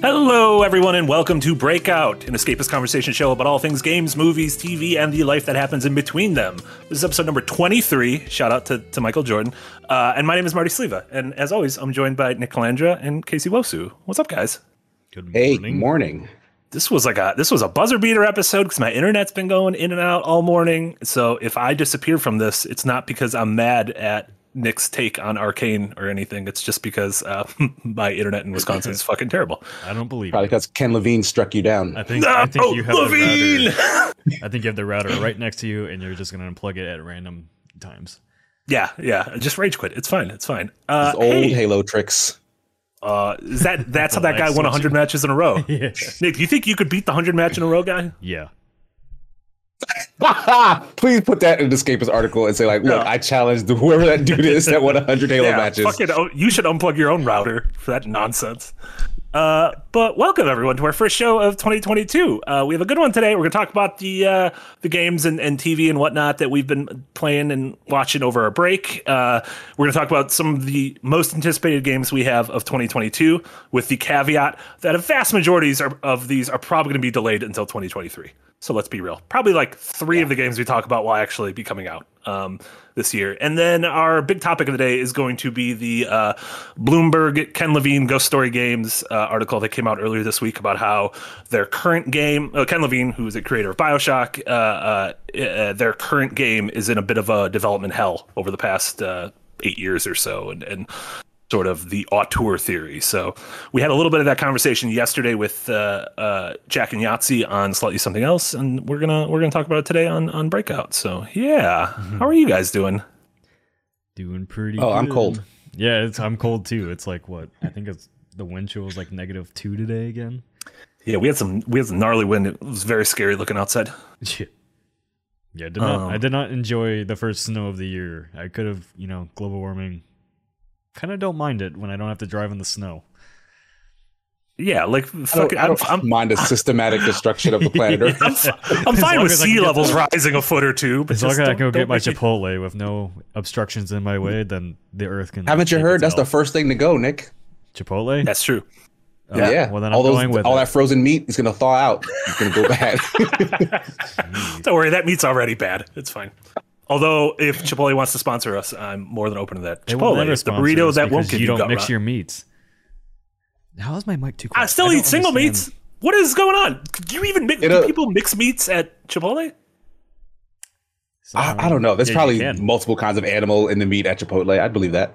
Hello, everyone, and welcome to Breakout, an escapist conversation show about all things games, movies, TV, and the life that happens in between them. This is episode number 23. Shout out to Michael Jordan. And my name is Marty Sliva. And as always, I'm joined by Nick Calandra and Casey Wosu. What's up, guys? Good morning. Hey, morning. This was a buzzer beater episode because my internet's been going in and out all morning. So if I disappear from this, it's not because I'm mad at Nick's take on Arcane or anything. It's just because my internet in Wisconsin is fucking terrible. I don't believe probably it. Because Ken Levine struck you down. I think you have Levine! I think you have the router right next to you, and you're just gonna unplug it at random times. Yeah. Just rage quit. It's fine. Those old Halo tricks. That's how that guy won 100 matches in a row. Yeah. Nick, do you think you could beat the 100 match in a row guy? Yeah. Please put that in the Escapist article and say, like, look, I challenged whoever that dude is that won 100 Halo matches. You should unplug your own router for that nonsense. But welcome, everyone, to our first show of 2022. We have a good one today. We're going to talk about the games and TV and whatnot that we've been playing and watching over our break. We're going to talk about some of the most anticipated games we have of 2022, with the caveat that a vast majority of these are probably going to be delayed until 2023. So let's be real. Probably like three of the games we talk about will actually be coming out this year. And then our big topic of the day is going to be the Bloomberg Ken Levine Ghost Story Games article that came out earlier this week about how their current game, Ken Levine, who is a creator of BioShock, their current game is in a bit of a development hell over the past 8 years or so. And sort of the auteur theory. So we had a little bit of that conversation yesterday with Jack and Yahtzee on Slightly Something Else, and we're gonna talk about it today on Breakout. So yeah, How are you guys doing? Doing pretty. Oh, good. I'm cold. Yeah, I'm cold too. It's like what I think it's the wind chill was like -2 today again. Yeah, we had some gnarly wind. It was very scary looking outside. Yeah. Yeah, I did not enjoy the first snow of the year. I could have, global warming. Kind of don't mind it when I don't have to drive in the snow. Yeah, like fucking, I don't mind a systematic destruction of the planet Earth. I'm fine with sea levels rising a foot or two. But as long as I go get my Chipotle with no obstructions in my way, then the Earth can. Haven't you heard? That's the first thing to go, Nick. Chipotle. That's true. Yeah. Well, then I'm going with all that frozen meat is going to thaw out. It's going to go bad. Don't worry, that meat's already bad. It's fine. Although, if Chipotle wants to sponsor us, I'm more than open to that. Chipotle is the burrito that won't give you gut rot. You don't mix your meats. How is my mic too quiet? I still eat single meats. What is going on? Do you even mix? Do people mix meats at Chipotle? I don't know. There's probably multiple kinds of animal in the meat at Chipotle. I believe that.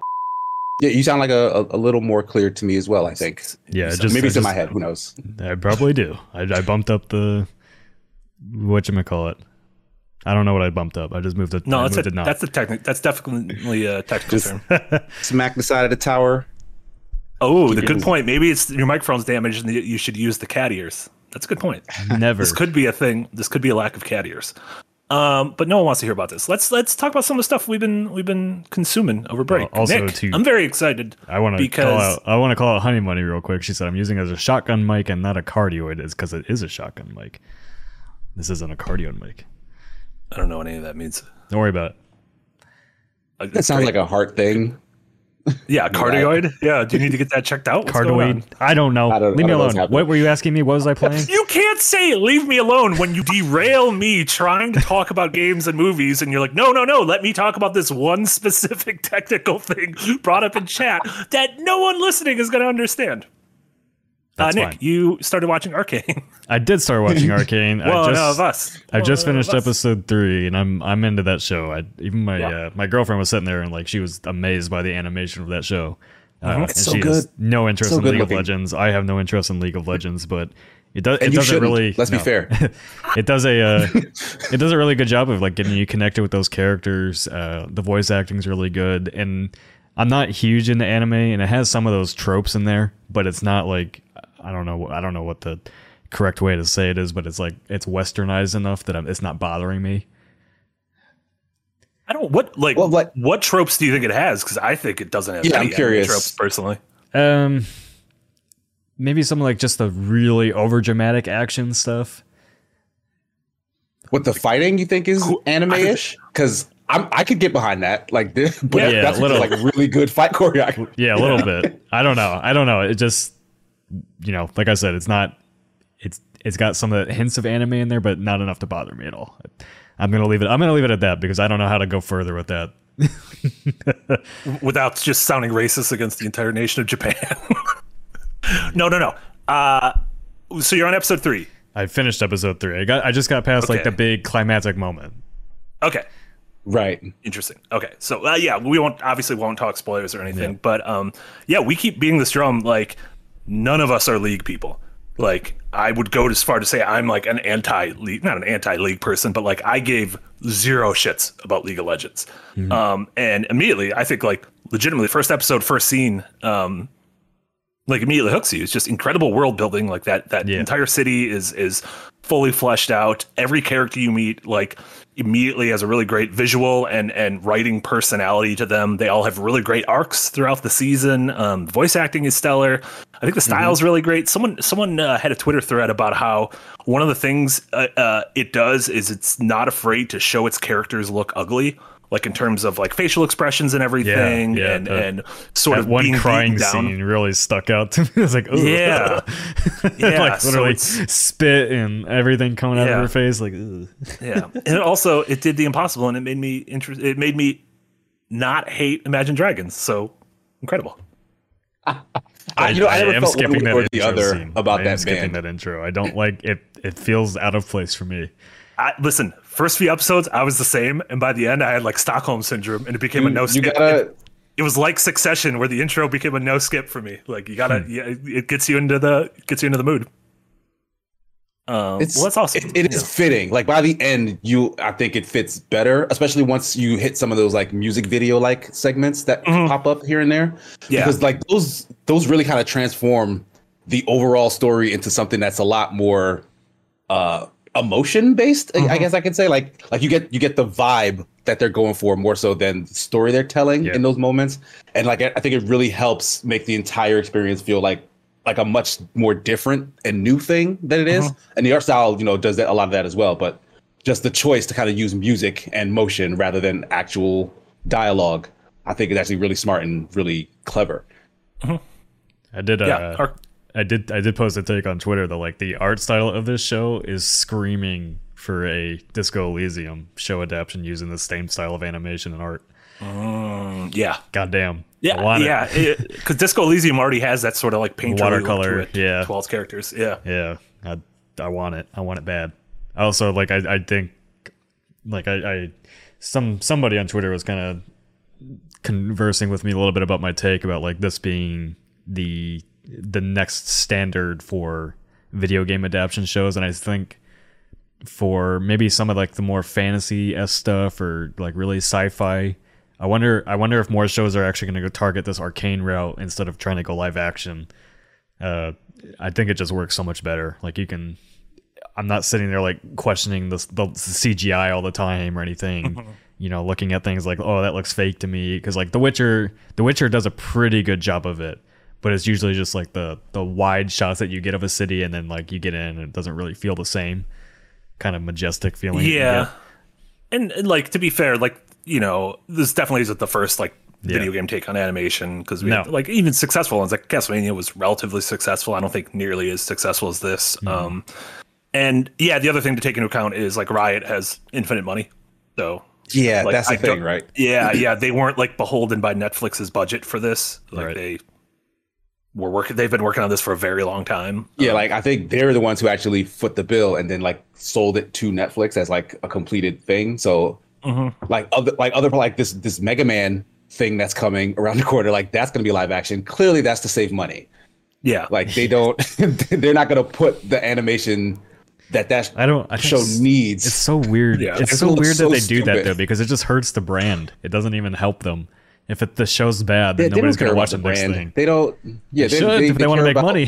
Yeah, you sound like a little more clear to me as well, I think. Yeah, so maybe it's in my head. Who knows? I probably do. I bumped up the whatchamacallit. I don't know what I bumped up. I just moved it. No, that's definitely a technical term. Smack the side of the tower. Oh, good point. Maybe it's your microphone's damaged, and you should use the cat ears. That's a good point. Never. This could be a thing. This could be a lack of cat ears. But no one wants to hear about this. Let's talk about some of the stuff we've been consuming over break. Well, also, Nick, I'm very excited. I want to call out Honey Money real quick. She said I'm using it as a shotgun mic and not a cardioid. It's because it is a shotgun mic. This isn't a cardioid mic. I don't know what any of that means. Don't worry about it. That sounds like a heart thing. Yeah, cardioid. Yeah, do you need to get that checked out? Cardioid. I don't know. Leave me alone. What were you asking me? What was I playing? You can't say leave me alone when you derail me trying to talk about games and movies, and you're like, no, let me talk about this one specific technical thing brought up in chat that no one listening is going to understand. Nick, fine. You started watching Arcane. I did start watching Arcane. Well, I just finished episode 3, and I'm into that show. My girlfriend was sitting there, and like she was amazed by the animation of that show. It's and so she good. Has no interest so in League looking. Of Legends. I have no interest in League of Legends, but it doesn't really. Let's be fair. It does a really good job of like getting you connected with those characters. The voice acting is really good, and I'm not huge into anime, and it has some of those tropes in there, but it's not like. I don't know what the correct way to say it is, but it's like it's westernized enough that it's not bothering me. What tropes do you think it has? Because I think it doesn't have any tropes personally. Maybe something like just the really over dramatic action stuff. What the fighting you think is anime-ish? Because I could get behind that, like this, but that's a little, like really good fight choreography. Yeah, a little bit. I don't know. It just. you know, like I said, it's got some of the hints of anime in there, but not enough to bother me at all. I'm gonna leave it at that because I don't know how to go further with that. Without just sounding racist against the entire nation of Japan. No. So you're on episode 3. I finished episode 3. I just got past like the big climactic moment. Okay. Right. Interesting. Okay. So yeah, we won't talk spoilers or anything, but yeah, we keep beating this drum. Like, none of us are League people. Like, I would go as far to say I'm like an anti-League, not an anti-League person, but like I gave zero shits about League of Legends. Mm-hmm. And immediately, I think like legitimately first episode, first scene, like immediately hooks you. It's just incredible world building. Like that entire city is fully fleshed out. Every character you meet, like, immediately has a really great visual and writing personality to them. They all have really great arcs throughout the season. Voice acting is stellar. I think the style's really great. Someone had a Twitter thread about how one of the things it does is it's not afraid to show its characters look ugly, like in terms of like facial expressions and everything, and sort of one being crying scene really stuck out to me. It was like, ooh. Yeah, yeah, like literally so spit and everything coming out of her face, like, ooh. Yeah. And also, it did the impossible, and it made me interested. It made me not hate Imagine Dragons. So incredible. I never felt one way or the other about that band. That intro, I don't like it. It feels out of place for me. Listen, first few episodes, I was the same. And by the end, I had like Stockholm syndrome and it became a no skip. It was like Succession, where the intro became a no skip for me. Like, you gotta, it gets you into the mood. Well, that's awesome. It is fitting. Like, by the end, I think it fits better, especially once you hit some of those like music video like segments that pop up here and there. Yeah. Because like those really kind of transform the overall story into something that's a lot more, emotion based, I guess I could say. Like you get the vibe that they're going for more so than the story they're telling in those moments. And like, I think it really helps make the entire experience feel like a much more different and new thing than it is. And the art style, you know, does that, a lot of that as well, but just the choice to kind of use music and motion rather than actual dialogue, I think is actually really smart and really clever. I did post a take on Twitter that like the art style of this show is screaming for a Disco Elysium show adaptation using the same style of animation and art. Yeah. Goddamn. Yeah. Yeah. Because Disco Elysium already has that sort of like painterly watercolor look to it, to all its characters. Yeah. Yeah. I want it. I want it bad. I also like, I think like somebody on Twitter was kind of conversing with me a little bit about my take about like this being the next standard for video game adaptation shows. And I think for maybe some of like the more fantasy-esque stuff or like really sci-fi, I wonder if more shows are actually going to go target this arcane route instead of trying to go live action. I think it just works so much better. Like, I'm not sitting there like questioning the CGI all the time or anything, you know, looking at things like, oh, that looks fake to me. Cause like The Witcher does a pretty good job of it. But it's usually just like the wide shots that you get of a city, and then like you get in and it doesn't really feel the same kind of majestic feeling. Yeah. And like, to be fair, like, you know, this definitely isn't the first like video game take on animation, because we had, like, even successful ones like Castlevania was relatively successful. I don't think nearly as successful as this. And yeah, the other thing to take into account is like Riot has infinite money. So yeah, like, that's the thing, right? Yeah. Yeah. They weren't like beholden by Netflix's budget for this. Like they've been working on this for a very long time. Yeah, like I think they're the ones who actually foot the bill and then like sold it to Netflix as like a completed thing. So like this Mega Man thing that's coming around the corner, like that's gonna be live action. Clearly that's to save money. Yeah, like they're not gonna put the animation that show needs. It's so weird. Yeah. It's so weird that they do that though, because it just hurts the brand. It doesn't even help them. If the show's bad, then nobody's going to watch the next thing. They don't. Yeah, they want to make money.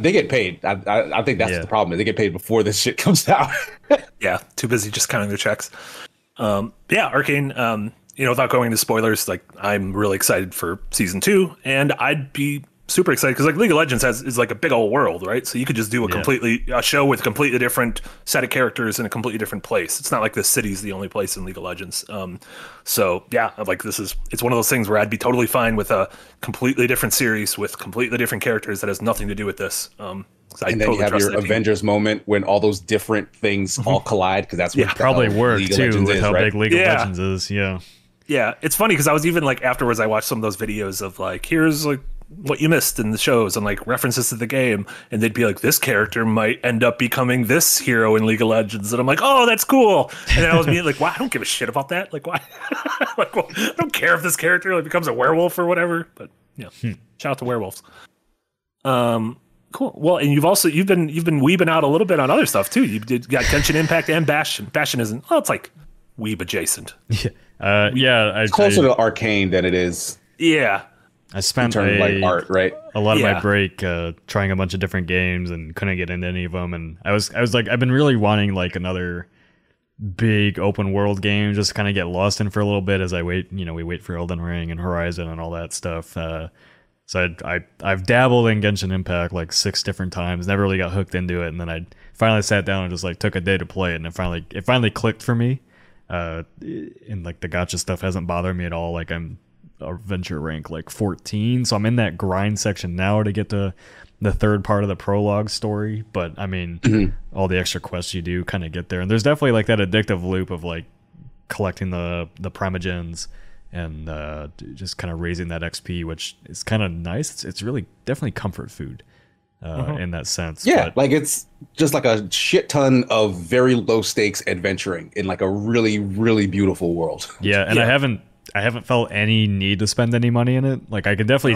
They get paid. I think that's the problem. They get paid before this shit comes out. Yeah, too busy just counting their checks. Yeah, Arcane. You know, without going into spoilers, like I'm really excited for season 2, and I'd be super excited because like League of Legends is like a big old world, right? So you could just do a show with a completely different set of characters in a completely different place. It's not like this city's the only place in League of Legends. So yeah, like it's one of those things where I'd be totally fine with a completely different series with completely different characters that has nothing to do with this. And then you have your Avengers moment when all those different things all collide, because that's what probably worked too with how big League of Legends is. Yeah. Yeah, it's funny because I was even like afterwards I watched some of those videos of like here's like what you missed in the shows and like references to the game, and they'd be like this character might end up becoming this hero in League of Legends, and I'm like, oh, that's cool. And then I was being like, wow, I don't give a shit about that. Like why? Like, well, I don't care if this character like becomes a werewolf or whatever. But yeah, shout out to werewolves. Cool. Well, and you've been weebing out a little bit on other stuff too. You got Genshin Impact and Bastion. Bastion isn't. Well, it's like weeb adjacent. Yeah. It's closer to Arcane than it is. Yeah. I spent a lot of my break trying a bunch of different games and couldn't get into any of them. And I was like, I've been really wanting like another big open world game, just kind of get lost in for a little bit as I wait. You know, we wait for Elden Ring and Horizon and all that stuff. So I've dabbled in Genshin Impact like 6 different times, never really got hooked into it, and then I finally sat down and just like took a day to play it, and it finally clicked for me. And like the gacha stuff hasn't bothered me at all. Like I'm a venture rank like 14, so I'm in that grind section now to get to the third part of the prologue story. But I mean, all the extra quests you do kind of get there, and there's definitely like that addictive loop of like collecting the primogens and just kind of raising that XP, which is kind of nice. It's really definitely comfort food in that sense. Yeah, but like it's just like a shit ton of very low stakes adventuring in like a really, really beautiful world. Yeah, and I haven't felt any need to spend any money in it. Like I could definitely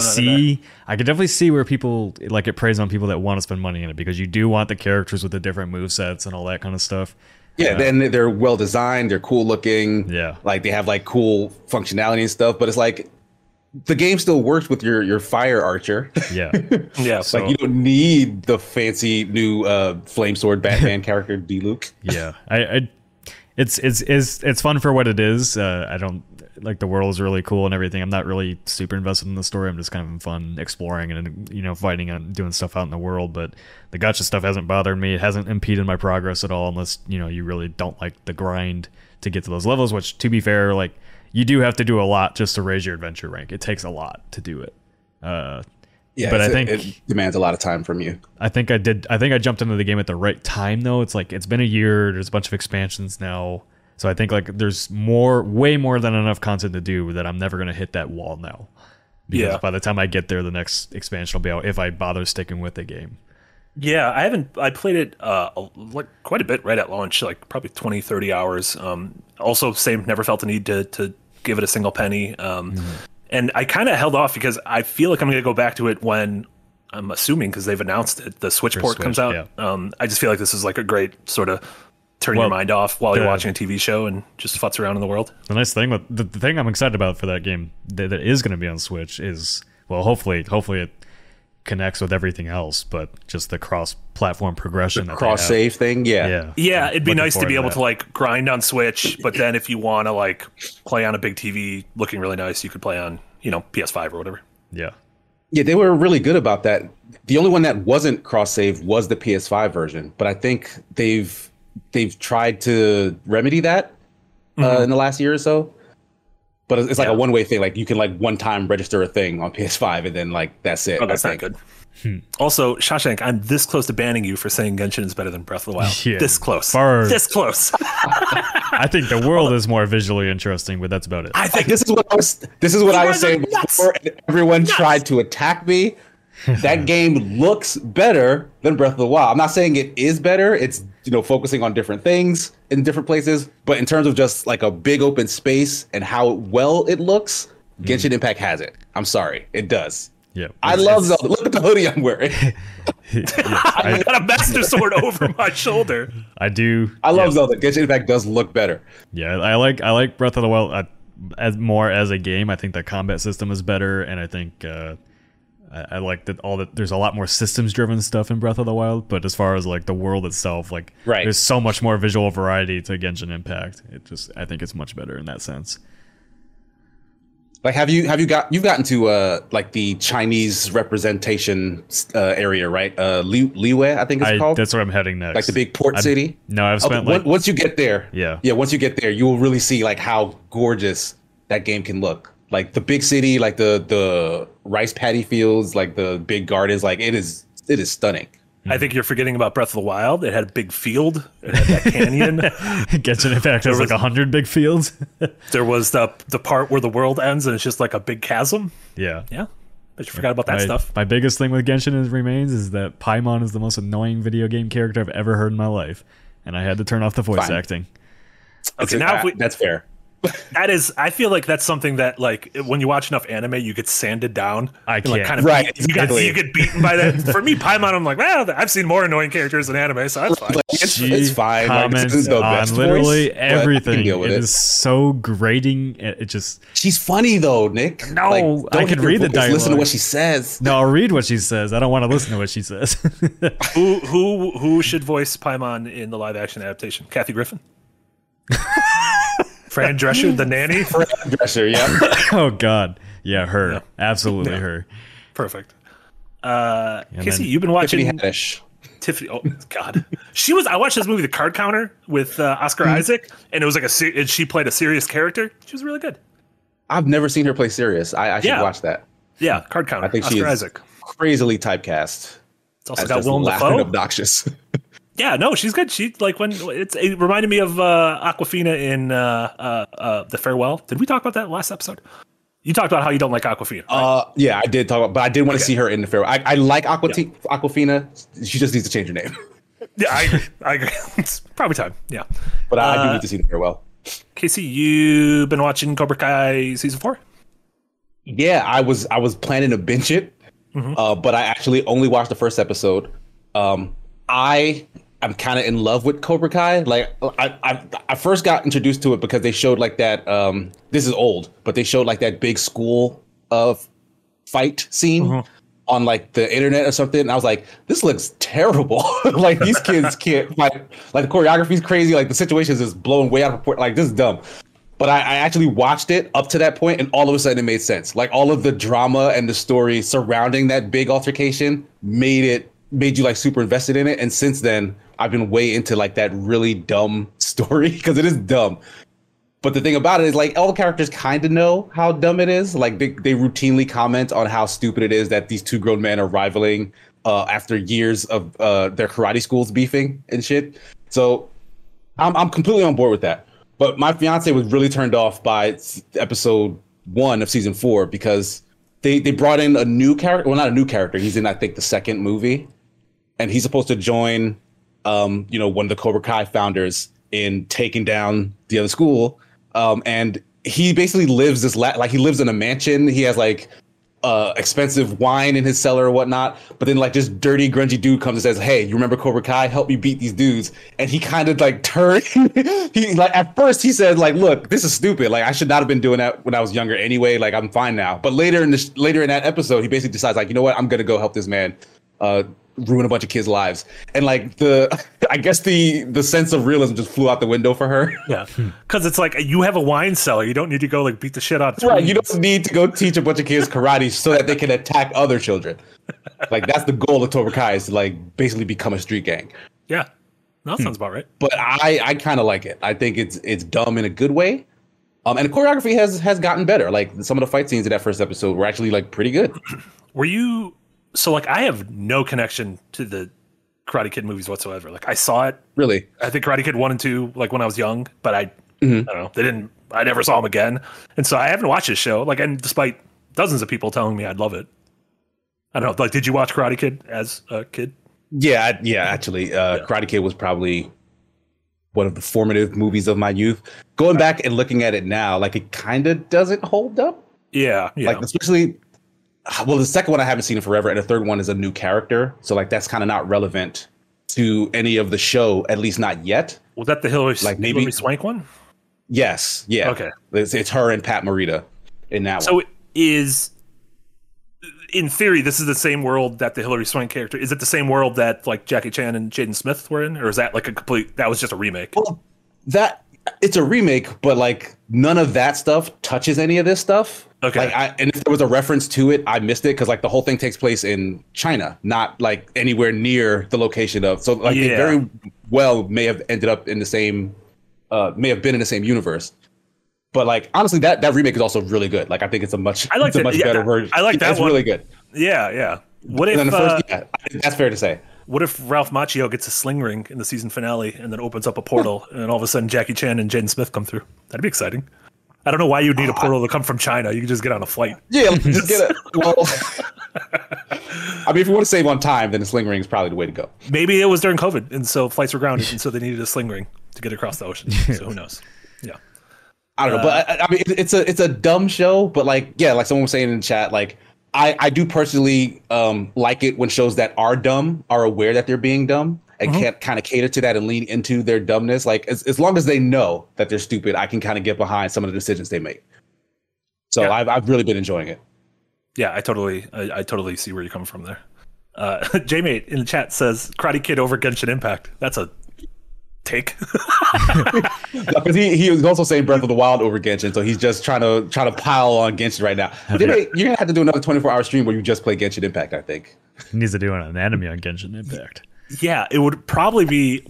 see where people like it preys on people that want to spend money in it, because you do want the characters with the different movesets and all that kind of stuff. Yeah, then they're well designed, they're cool looking. Yeah. Like they have like cool functionality and stuff, but it's like the game still works with your fire archer. Yeah. Yeah. Like so, you don't need the fancy new flame sword Batman character D. Luke. Yeah. It's fun for what it is. I don't like the world is really cool and everything. I'm not really super invested in the story. I'm just kind of having fun exploring and, you know, fighting and doing stuff out in the world. But the gacha stuff hasn't bothered me. It hasn't impeded my progress at all, unless, you know, you really don't like the grind to get to those levels, which, to be fair, like, you do have to do a lot just to raise your adventure rank. It takes a lot to do it. But I think it demands a lot of time from you. I think I jumped into the game at the right time, though. It's like it's been a year. There's a bunch of expansions now. So I think like there's way more than enough content to do that I'm never going to hit that wall now. Because by the time I get there, the next expansion will be out if I bother sticking with the game. Yeah, I played it like quite a bit right at launch, like probably 20, 30 hours. Also, same, never felt the need to give it a single penny. And I kind of held off because I feel like I'm going to go back to it when, I'm assuming, because they've announced it, the Switch port comes out. Yeah. I just feel like this is like a great sort of turn your mind off while you're watching a TV show and just futz around in the world. The nice thing, with the thing I'm excited about for that game that is going to be on Switch is, well, hopefully it connects with everything else, but just the cross-platform progression, the cross-save thing, yeah. It'd be nice to be able to like grind on Switch, but then if you want to like play on a big TV looking really nice, you could play on, you know, PS5 or whatever. Yeah, they were really good about that. The only one that wasn't cross-save was the PS5 version, but I think they've tried to remedy that in the last year or so. But it's like a one-way thing. Like you can like one time register a thing on PS5 and then like that's it. Oh, that's not good. Also, Shawshank, I'm this close to banning you for saying Genshin is better than Breath of the Wild. Yeah. This close. This close. I think the world is more visually interesting, but that's about it. I think this is what I was saying before, and everyone tried to attack me. That game looks better than Breath of the Wild. I'm not saying it is better. It's, you know, focusing on different things in different places. But in terms of just like a big open space and how well it looks, Genshin Impact has it. I'm sorry. It does. Yeah, I love Zelda. Look at the hoodie I'm wearing. I got a master sword over my shoulder. I do. I love Zelda. Genshin Impact does look better. Yeah, I like Breath of the Wild as more as a game. I think the combat system is better, and I think I like that there's a lot more systems driven stuff in Breath of the Wild, but as far as like the world itself, like there's so much more visual variety to Genshin Impact. I think it's much better in that sense. Like, you've gotten to like the Chinese representation area, right? Liyue, I think it's called. That's where I'm heading next. Like the big port city. No, I've spent like once you get there. Yeah. Once you get there, you will really see like how gorgeous that game can look. Like the big city, like the rice paddy fields, like the big gardens. Like it is stunning. I think you're forgetting about Breath of the Wild. It had a big field. It had that canyon. Genshin Impact has like 100 big fields. There was the part where the world ends and it's just like a big chasm. Yeah. Yeah. But you forgot about that stuff. My biggest thing with Genshin remains is that Paimon is the most annoying video game character I've ever heard in my life. And I had to turn off the voice acting. Okay, that's fair. That is, I feel like that's something that, like, when you watch enough anime, you get sanded down. I can't. Like, kind of right, exactly. You get beaten by that. For me, Paimon, I'm like, well, I've seen more annoying characters in anime, so that's fine. Like, it's fine. Comments like, on literally voice, everything. It is so grating. It just. She's funny though, Nick. No, like, I can read the dialogue. Listen to what she says. No, I'll read what she says. I don't want to listen to what she says. Who should voice Paimon in the live action adaptation? Kathy Griffin. Fran Drescher, the nanny. Fran Drescher, yeah. Oh God, yeah, her, yeah. Absolutely, yeah. Her. Perfect. Casey, you've been watching Tiffany Haddish. Tiffany, oh God, she was. I watched this movie, The Card Counter, with Oscar Isaac, and it was like and she played a serious character. She was really good. I've never seen her play serious. I should watch that. Yeah, Card Counter. I think Oscar Isaac. Crazily typecast. It's also got Willem Dafoe. Obnoxious. Yeah, no, she's good. She like when it reminded me of Awkwafina in The Farewell. Did we talk about that last episode? You talked about how you don't like Awkwafina. Right? Yeah, I did talk about, but I did want to see her in The Farewell. I like Awkwafina. She just needs to change her name. Yeah, I agree. It's probably time. Yeah, but I do need to see The Farewell. Casey, you've been watching Cobra Kai season 4? Yeah, I was planning to binge it, but I actually only watched the first episode. I'm kind of in love with Cobra Kai. Like I first got introduced to it because they showed like that. This is old, but they showed like that big school of fight scene on like the internet or something. And I was like, this looks terrible. Like these kids can't fight. Like the choreography's crazy. Like the situation is just blowing way out of proportion. Like this is dumb. But I actually watched it up to that point, and all of a sudden it made sense. Like all of the drama and the story surrounding that big altercation made you like super invested in it. And since then, I've been way into like that really dumb story because it is dumb. But the thing about it is like all the characters kind of know how dumb it is. Like they routinely comment on how stupid it is that these two grown men are rivaling after years of their karate schools beefing and shit. So I'm completely on board with that. But my fiance was really turned off by episode 1 of season 4 because they brought in a new character. Well, not a new character. He's in, I think, the second movie. And he's supposed to join, one of the Cobra Kai founders in taking down the other school. And he basically lives this he lives in a mansion. He has like expensive wine in his cellar or whatnot. But then like this dirty, grungy dude comes and says, "Hey, you remember Cobra Kai? Help me beat these dudes." And he kind of like turned. He like at first he said like, "Look, this is stupid. Like I should not have been doing that when I was younger anyway. Like I'm fine now." But later in that episode, he basically decides like, you know what? I'm gonna go help this man. Ruin a bunch of kids' lives. And like I guess the sense of realism just flew out the window for her. Yeah, because it's like you have a wine cellar. You don't need to go like beat the shit out of right. You don't need to go teach a bunch of kids karate so that they can attack other children. Like that's the goal of Cobra Kai, is to like basically become a street gang. Yeah, that sounds about right. But I kind of like it. I think it's dumb in a good way. And the choreography has gotten better. Like some of the fight scenes in that first episode were actually like pretty good. Were you? So, like, I have no connection to the Karate Kid movies whatsoever. Like, I saw it. Really? I think Karate Kid 1 and 2, like, when I was young. But I don't know. I never saw them again. And so I haven't watched this show. Like, and despite dozens of people telling me I'd love it. I don't know. Like, did you watch Karate Kid as a kid? Yeah, actually. Karate Kid was probably one of the formative movies of my youth. Going back and looking at it now, like, it kind of doesn't hold up. Yeah. Like, especially... Well, the second one I haven't seen in forever, and the third one is a new character. So, like, that's kind of not relevant to any of the show, at least not yet. Was that the Hillary Swank one? Yes. Yeah. Okay. It's her and Pat Morita in that one. So, in theory, this is the same world that the Hillary Swank character... Is it the same world that, like, Jackie Chan and Jaden Smith were in? Or is that, like, a complete... That was just a remake? Well, it's a remake, but, like, none of that stuff touches any of this stuff. Okay. Like, and if there was a reference to it, I missed it because like the whole thing takes place in China, not like anywhere near the location of. So like they very well may have ended up in the same, may have been in the same universe. But like honestly, that remake is also really good. Like I think it's a much better version. I like that one. It's really good. Yeah, yeah. What if that's fair to say. What if Ralph Macchio gets a sling ring in the season finale and then opens up a portal and then all of a sudden Jackie Chan and Jaden Smith come through? That'd be exciting. I don't know why you'd need a portal to come from China. You can just get on a flight. Yeah, just get it. Well, I mean, if you want to save on time, then a sling ring is probably the way to go. Maybe it was during COVID, and so flights were grounded, and so they needed a sling ring to get across the ocean. So who knows? Yeah. I don't know, but I mean, it's a dumb show, but like, yeah, like someone was saying in the chat, like, I do personally like it when shows that are dumb are aware that they're being dumb and can't kind of cater to that and lean into their dumbness. Like as long as they know that they're stupid, I can kind of get behind some of the decisions they make. So I've really been enjoying it. Yeah, I totally see where you're coming from there. J-Mate in the chat says Karate Kid over Genshin Impact. That's a take. Because he was also saying Breath of the Wild over Genshin, so he's just trying to pile on Genshin right now. But anyway, you're gonna have to do another 24-hour stream where you just play Genshin Impact. I think he needs to do an anime on Genshin Impact. Yeah, it would probably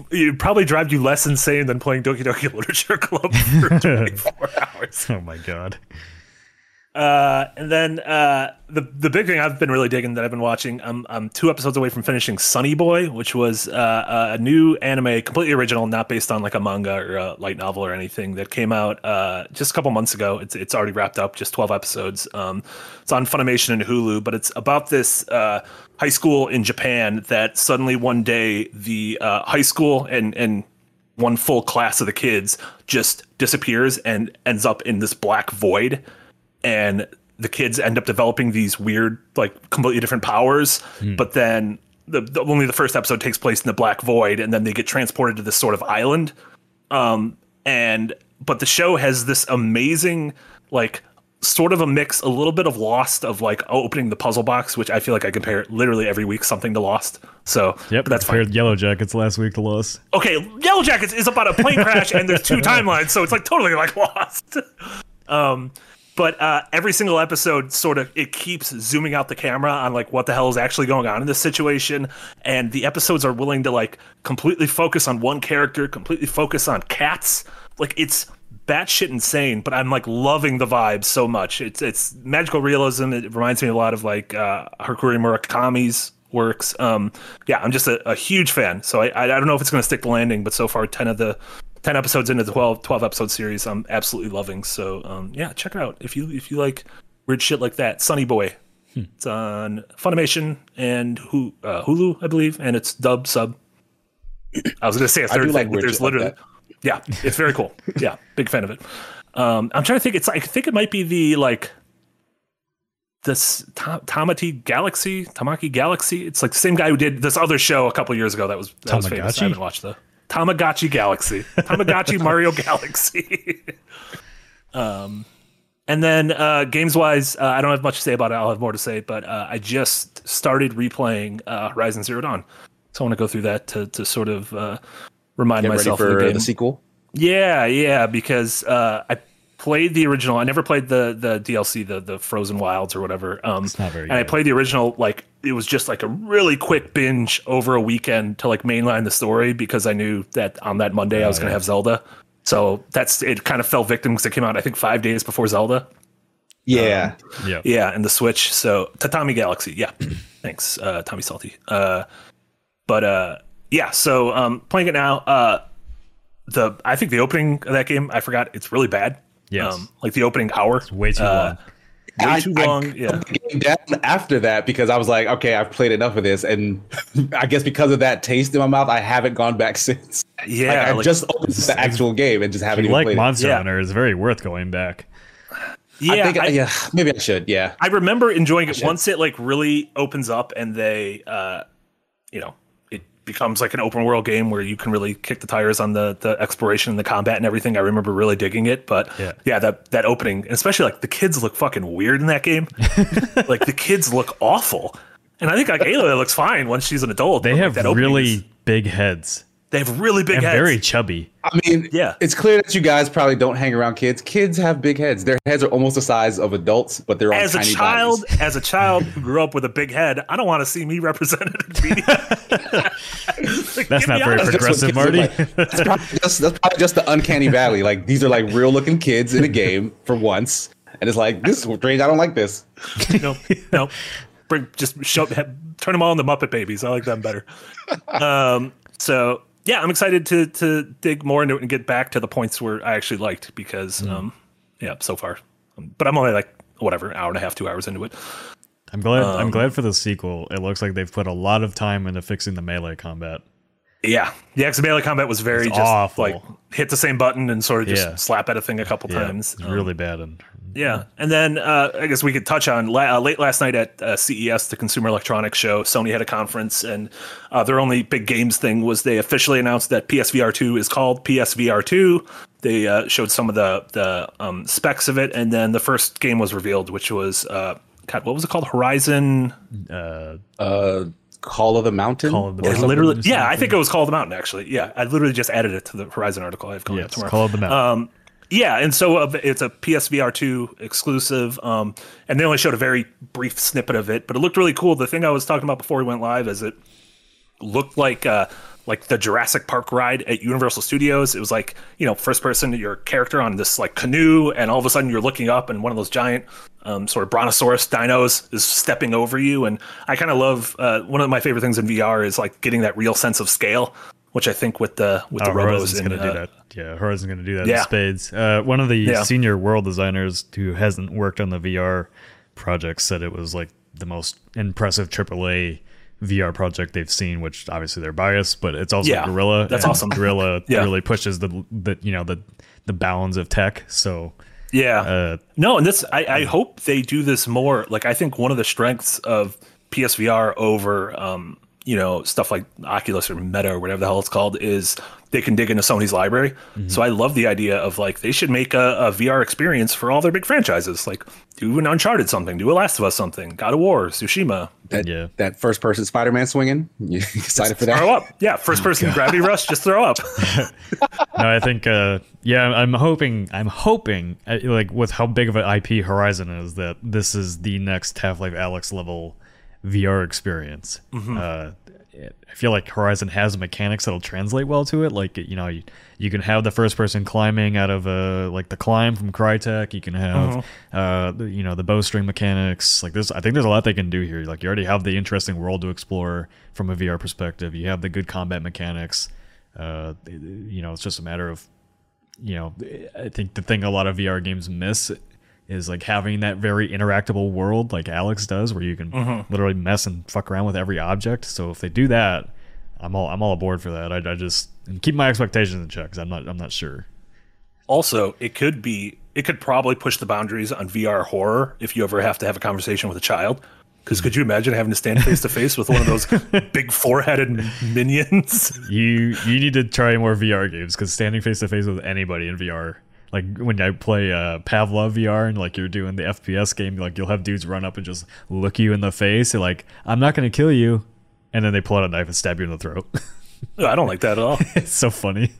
drive you less insane than playing Doki Doki Literature Club for 24 hours. Oh my god. And then the big thing I've been really digging that I've been watching, I'm 2 episodes away from finishing Sunny Boy, which was a new anime, completely original, not based on like a manga or a light novel or anything, that came out just a couple months ago. It's already wrapped up, just 12 episodes. It's on Funimation and Hulu, but it's about this high school in Japan that suddenly one day the high school and one full class of the kids just disappears and ends up in this black void. And the kids end up developing these weird, like, completely different powers. But then only the first episode takes place in the black void, and then they get transported to this sort of island. But the show has this amazing, like, sort of a mix, a little bit of Lost, of like opening the puzzle box, which I feel like I compare literally every week something to Lost. So yep, that's fine. Yellowjackets last week to Lost. Okay, Yellowjackets is about a plane crash, and there's 2 timelines, so it's like totally like Lost. But every single episode sort of, it keeps zooming out the camera on like what the hell is actually going on in this situation. And the episodes are willing to like completely focus on one character, completely focus on cats. Like it's batshit insane, but I'm like loving the vibe so much. It's magical realism. It reminds me a lot of like Haruki Murakami's works. I'm just a huge fan. So I don't know if it's going to stick the landing, but so far 10 episodes into the 12 episode series I'm absolutely loving. So check it out if you like weird shit like that. Sunny Boy. It's on Funimation and Hulu, I believe, and it's dub sub. I was gonna say a third thing, like but there's literally like it's very cool. Yeah, big fan of it. I'm trying to think. I think it might be the like this Tatami Galaxy. It's like the same guy who did this other show a couple years ago that was famous. I haven't watched the Tamagotchi Galaxy. Tamagotchi Mario Galaxy. And then games-wise, I don't have much to say about it. I'll have more to say, but I just started replaying Horizon Zero Dawn. So I want to go through that to sort of remind myself of the game. The sequel? Yeah, because I played the original. I never played the DLC, the Frozen Wilds or whatever. It's not very good. And I played the original, like, it was just like a really quick binge over a weekend to like mainline the story because I knew that on that Monday I was going to have Zelda. So it kind of fell victim because it came out, I think 5 days before Zelda. Yeah. And the Switch. So Tatami Galaxy. Yeah. Thanks. Tommy Salty. Playing it now, I think the opening of that game, I forgot, it's really bad. Yes. Like the opening hour. It's way too long. I down after that because I was like, okay, I've played enough of this, and I guess because of that taste in my mouth, I haven't gone back since. Yeah, like, I just opened the actual game and just haven't even played it. Like Monster Hunter, it's very worth going back. Yeah, I think maybe I should. Yeah, I remember enjoying it once it like really opens up and they, it becomes like an open world game where you can really kick the tires on the exploration and the combat and everything. I remember really digging it, but that opening, especially like the kids look fucking weird in that game. Like the kids look awful. And I think like Aloy looks fine once she's an adult. They have really big heads. They have really big heads. Very chubby. I mean, yeah, it's clear that you guys probably don't hang around kids. Kids have big heads. Their heads are almost the size of adults, but they're on tiny bodies. As a child who grew up with a big head, I don't want to see me represented in media. Like, that's not very progressive, Marty. Like, that's probably just the uncanny valley. Like, these are like real-looking kids in a game for once, and it's like, this is strange. I don't like this. No. Turn them all into Muppet Babies. I like them better. So. Yeah, I'm excited to dig more into it and get back to the points where I actually liked, because, yeah, so far. But I'm only like, whatever, an hour and a half, 2 hours into it. I'm glad for the sequel. It looks like they've put a lot of time into fixing the melee combat. Yeah. Yeah, because the melee combat was very awful. Like, hit the same button and sort of just slap at a thing a couple times. It's really bad. And then I guess we could touch on late last night at CES, the Consumer Electronics Show, Sony had a conference, and their only big games thing was they officially announced that PSVR2 is called PSVR2. They showed some of the specs of it, and then the first game was revealed, which was, what was it called? Horizon? Call of the Mountain? I think it was Call of the Mountain, actually. Yeah, I literally just added it to the Horizon article I have coming up tomorrow. Call of the Mountain. Yeah, and so it's a PSVR2 exclusive, and they only showed a very brief snippet of it, but it looked really cool. The thing I was talking about before we went live is it looked like the Jurassic Park ride at Universal Studios. It was like, first person, your character on this like canoe, and all of a sudden you're looking up, and one of those giant sort of brontosaurus dinos is stepping over you. And I kind of love one of my favorite things in VR is like getting that real sense of scale, which I think with the Horizon's going to do that. Yeah, Horizon's going to do that in spades. One of the senior world designers who hasn't worked on the VR project said it was like the most impressive AAA VR project they've seen, which obviously they're biased, but it's also Guerrilla. That's awesome. Guerrilla really pushes the bounds of tech. So and this I hope they do this more. Like, I think one of the strengths of PSVR over stuff like Oculus or Meta or whatever the hell it's called is they can dig into Sony's library. Mm-hmm. So I love the idea of like, they should make a VR experience for all their big franchises. Like, do an Uncharted something, do a Last of Us something, God of War, Tsushima. That first person Spider-Man swinging, you excited for that? Throw up. Yeah, first person Gravity Rush, just throw up. No, I think, I'm hoping like with how big of an IP Horizon is, that this is the next Half-Life Alyx level VR experience. Mm-hmm. I feel like Horizon has mechanics that'll translate well to it. Like, you can have the first person climbing out of the climb from Crytek. You can have the bowstring mechanics. Like, I think there's a lot they can do here. Like, you already have the interesting world to explore from a VR perspective. You have the good combat mechanics. It's just a matter of I think the thing a lot of VR games miss is like having that very interactable world like Alyx does, where you can literally mess and fuck around with every object. So if they do that, I'm all aboard for that. I just keep my expectations in check, because I'm not sure. Also, it could probably push the boundaries on VR horror if you ever have to have a conversation with a child. Because could you imagine having to stand face to face with one of those big four-headed minions? You need to try more VR games, because standing face to face with anybody in VR. Like, when I play Pavlov VR and, like, you're doing the FPS game, like, you'll have dudes run up and just look you in the face. You're like, I'm not going to kill you. And then they pull out a knife and stab you in the throat. I don't like that at all. It's so funny.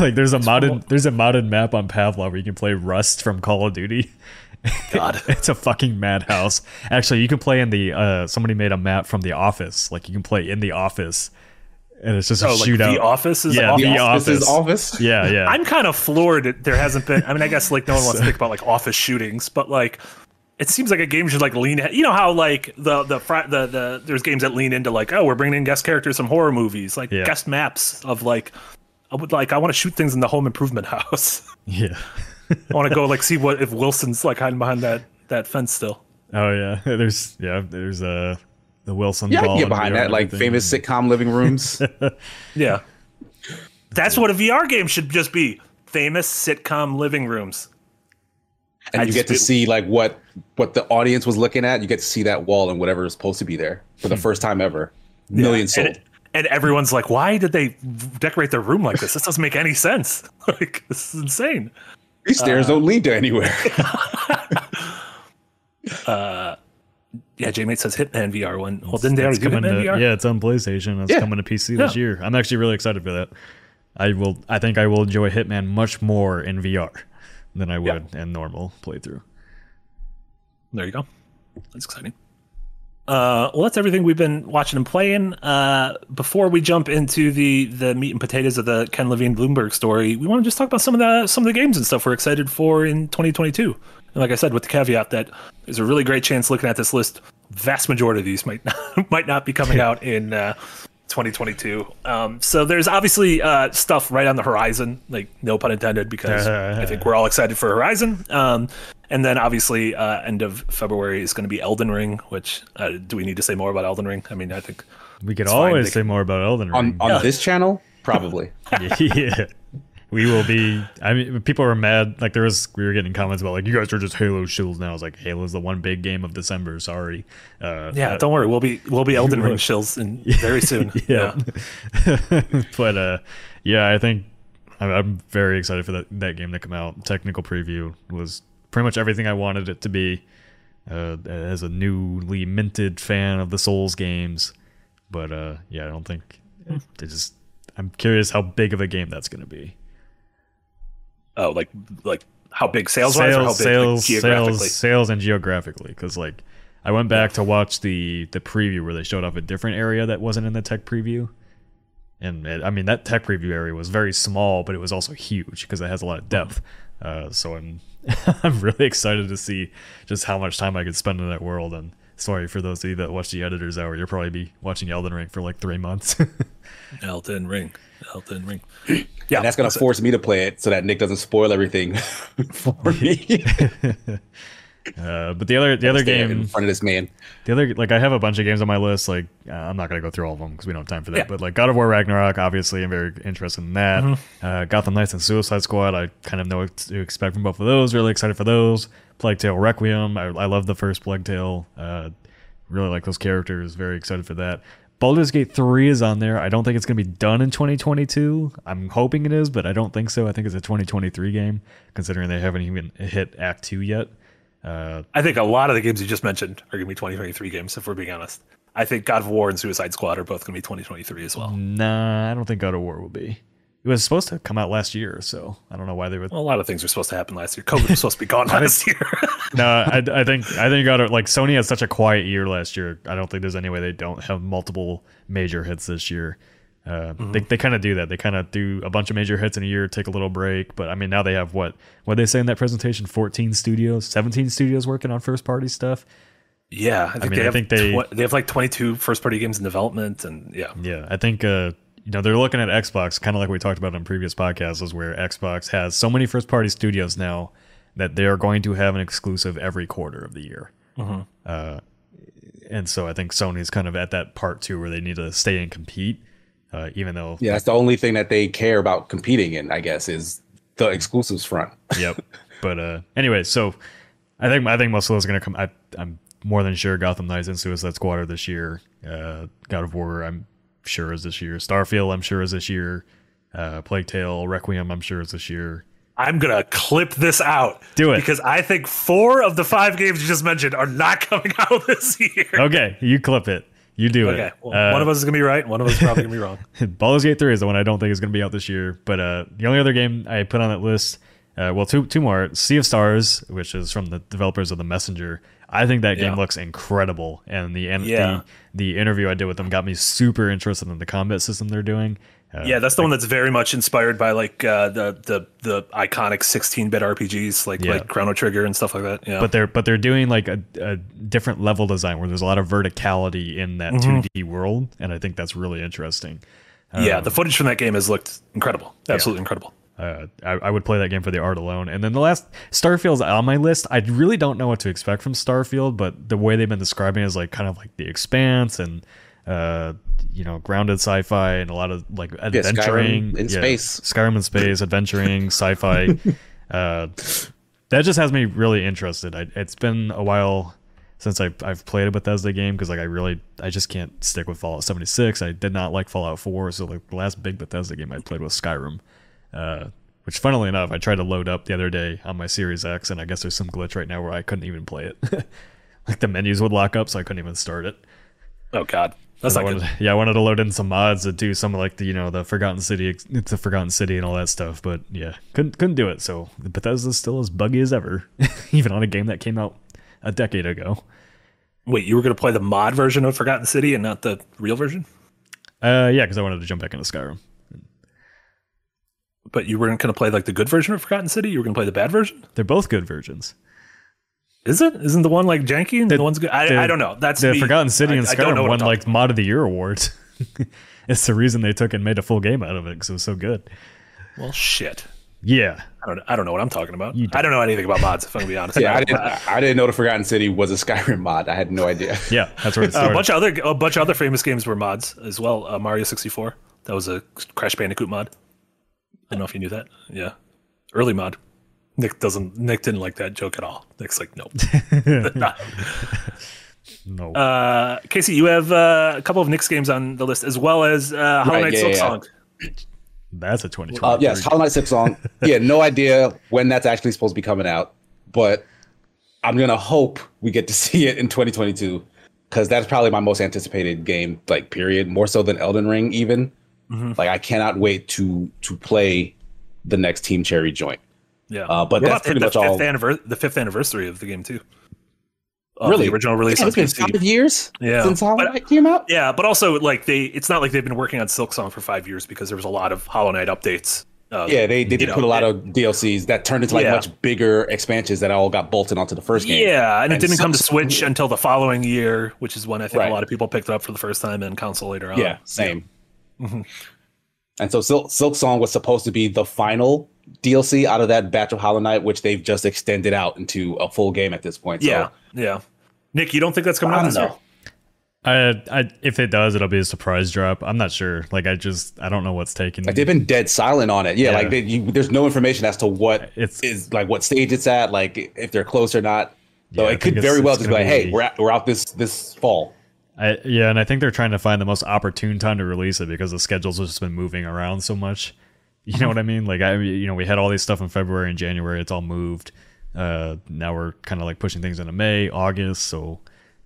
Like, there's a modded map on Pavlov where you can play Rust from Call of Duty. God. It's a fucking madhouse. Actually, you can play in the... somebody made a map from The Office. Like, you can play in The Office. And it's just a shootout. The Office is The Office. Yeah. I'm kind of floored that there hasn't been. I mean, I guess like no one wants to think about like office shootings, but like it seems like a game should like lean. You know how like the there's games that lean into like, oh, we're bringing in guest characters from horror movies, like guest maps of like, I want to shoot things in the home improvement house. Yeah, I want to go like see what if Wilson's like hiding behind that fence still. Oh yeah, there's a. The Wilson ball. Yeah, I can get behind that, like famous sitcom living rooms. Yeah. That's what a VR game should just be. Famous sitcom living rooms. And you get to see like what the audience was looking at. You get to see that wall and whatever is supposed to be there for the first time ever. Millions sold. And everyone's like, why did they decorate their room like this? This doesn't make any sense. Like, this is insane. These stairs don't lead to anywhere. Yeah, J-Mate says Hitman VR one. Well, didn't they already do Hitman VR? Yeah, it's on PlayStation. It's coming to PC this year. I'm actually really excited for that. I think I will enjoy Hitman much more in VR than I would in normal playthrough. There you go. That's exciting. Well, that's everything we've been watching and playing. Before we jump into the meat and potatoes of the Ken Levine Bloomberg story, we want to just talk about some of the games and stuff we're excited for in 2022. And like I said, with the caveat that there's a really great chance looking at this list, vast majority of these might not be coming out in 2022. So there's obviously stuff right on the horizon, like no pun intended, because I think we're all excited for Horizon. And then obviously end of February is going to be Elden Ring, which do we need to say more about Elden Ring? I mean, I think we could always say more about Elden Ring. On this channel, probably. Yeah. We will be. I mean, people were mad. Like we were getting comments about like, you guys are just Halo shills now. I was like, Halo's the one big game of December. Sorry. Don't worry. We'll be Elden Ring shills very soon. But I think I'm very excited for that game to come out. Technical preview was pretty much everything I wanted it to be. As a newly minted fan of the Souls games, but I don't think they just. I'm curious how big of a game that's going to be. Oh, like how big sales-wise, or how big geographically? Sales and geographically, because like I went back to watch the preview where they showed off a different area that wasn't in the tech preview, and that tech preview area was very small, but it was also huge because it has a lot of depth. So I'm really excited to see just how much time I could spend in that world. And sorry for those of you that watch the editor's hour, you'll probably be watching Elden Ring for like 3 months. Elden Ring. Yeah, and that's going to force me to play it so that Nick doesn't spoil everything for me. But the other game in front of this man. The other, like, I have a bunch of games on my list. Like, I'm not going to go through all of them because we don't have time for that. Yeah. But like God of War Ragnarok, obviously, I'm very interested in that. Mm-hmm. Gotham Knights and Suicide Squad, I kind of know what to expect from both of those. Really excited for those. Plague Tale Requiem. I love the first Plague Tale. Really like those characters. Very excited for that. Baldur's Gate 3 is on there. I don't think it's going to be done in 2022. I'm hoping it is, but I don't think so. I think it's a 2023 game, considering they haven't even hit Act 2 yet. I think a lot of the games you just mentioned are going to be 2023 games, if we're being honest. I think God of War and Suicide Squad are both going to be 2023 as well. Nah, I don't think God of War will be. It was supposed to come out last year, so I don't know why they would. Well, a lot of things were supposed to happen last year. COVID was supposed to be gone last year. I think got it. Like Sony had such a quiet year last year. I don't think there's any way they don't have multiple major hits this year. They kind of do that. They kind of do a bunch of major hits in a year, take a little break. But I mean, now they have what they say in that presentation? 14 studios, 17 studios working on first party stuff. Yeah, I think they have like 22 first party games in development, and I think. They're looking at Xbox, kind of like we talked about on previous podcasts, where Xbox has so many first-party studios now that they are going to have an exclusive every quarter of the year. Mm-hmm. And so I think Sony's kind of at that part, too, where they need to stay and compete, even though... Yeah, that's the only thing that they care about competing in, I guess, is the exclusives front. Yep. But anyway, so I think most of those are going to come... I'm more than sure Gotham Knights and Suicide Squad are this year. God of War, I'm sure is this year. Starfield, I'm sure is this year. Plague Tale Requiem, I'm sure is this year. I'm gonna clip this out. Do it, because I think 4 of the 5 games you just mentioned are not coming out this year. Okay, you clip it. You do it. Okay. Well, one of us is gonna be right. One of us is probably gonna be wrong. Baldur's Gate 3 is the one I don't think is gonna be out this year. But the only other game I put on that list, two more. Sea of Stars, which is from the developers of The Messenger. I think that game looks incredible, and the interview I did with them got me super interested in the combat system they're doing. That's the one that's very much inspired by like the iconic 16-bit RPGs like Chrono Trigger and stuff like that. Yeah. But they're doing like a different level design where there's a lot of verticality in that 2D world, and I think that's really interesting. The footage from that game has looked incredible, absolutely incredible. I would play that game for the art alone. And then the last, Starfield's on my list. I really don't know what to expect from Starfield, but the way they've been describing it is like kind of like The Expanse and grounded sci-fi and a lot of like adventuring. Skyrim in space, adventuring, sci-fi. That just has me really interested. It's been a while since I've played a Bethesda game, because like I just can't stick with Fallout 76. I did not like Fallout 4, so like the last big Bethesda game I played was Skyrim. Which funnily enough, I tried to load up the other day on my Series X, and I guess there's some glitch right now where I couldn't even play it. Like the menus would lock up, so I couldn't even start it. Oh God, that's not good. Yeah, I wanted to load in some mods that do some of like the, you know, the Forgotten City, it's a Forgotten City and all that stuff, but yeah, couldn't do it. So Bethesda's still as buggy as ever, even on a game that came out a decade ago. Wait, you were gonna play the mod version of Forgotten City and not the real version? Yeah, because I wanted to jump back into Skyrim. But you weren't gonna play like the good version of Forgotten City. You were gonna play the bad version. They're both good versions. Is it? Isn't the one like janky and the one's good? I don't know. That's the Forgotten City and Skyrim won like Mod of the Year awards. It's the reason they took and made a full game out of it because it was so good. Well, shit. Yeah, I don't know what I'm talking about. I don't know anything about mods, if I'm gonna be honest. Yeah, I didn't know the Forgotten City was a Skyrim mod. I had no idea. Yeah, that's where it started. A bunch of other famous games were mods as well. Mario 64. That was a Crash Bandicoot mod. I don't know if you knew that. Yeah, early mod. Nick didn't like that joke at all. Nick's like, nope. No. Casey, you have a couple of Nick's games on the list, as well as Hollow Knight Silksong. Yeah. That's a 2020. Yes, Hollow Knight Silksong. Yeah, no idea when that's actually supposed to be coming out, but I'm gonna hope we get to see it in 2022 because that's probably my most anticipated game, like period, more so than Elden Ring even. Mm-hmm. Like I cannot wait to play the next Team Cherry joint. Yeah, but we're that's pretty much all. The fifth anniversary of the game too. Really, the original release. It's been 5 years since Hollow Knight came out. Yeah, but also like it's not like they've been working on Silksong for 5 years because there was a lot of Hollow Knight updates. Yeah, they did put a lot of DLCs that turned into like much bigger expansions that all got bolted onto the first game. Yeah, and it didn't come to Switch until the following year, which is when I think a lot of people picked it up for the first time and console later on. Yeah, same. Mm-hmm. And so Silksong was supposed to be the final DLC out of that batch of Hollow Knight, which they've just extended out into a full game at this point. So. Yeah. Nick, you don't think that's coming out this year? If it does, it'll be a surprise drop. I'm not sure. Like, I don't know what's taking. Like, they've been dead silent on it. Yeah, yeah. Like there's no information as to what is like what stage it's at, like if they're close or not. So yeah, it could very well just be like, hey, we're out this fall. And I think they're trying to find the most opportune time to release it because the schedules have just been moving around so much. You know what I mean? Like, we had all these stuff in February and January. It's all moved. Now we're kind of like pushing things into May, August. So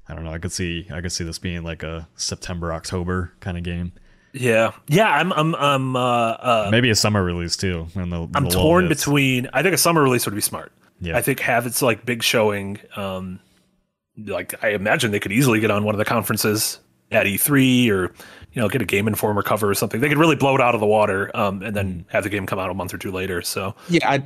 I don't know. I could see this being like a September, October kind of game. Yeah. Yeah. I'm maybe a summer release too. I'm torn between, I think a summer release would be smart. Yeah. I think have its like big showing. Like I imagine they could easily get on one of the conferences at E3 or, you know, get a Game Informer cover or something. They could really blow it out of the water and then have the game come out a month or two later. So yeah,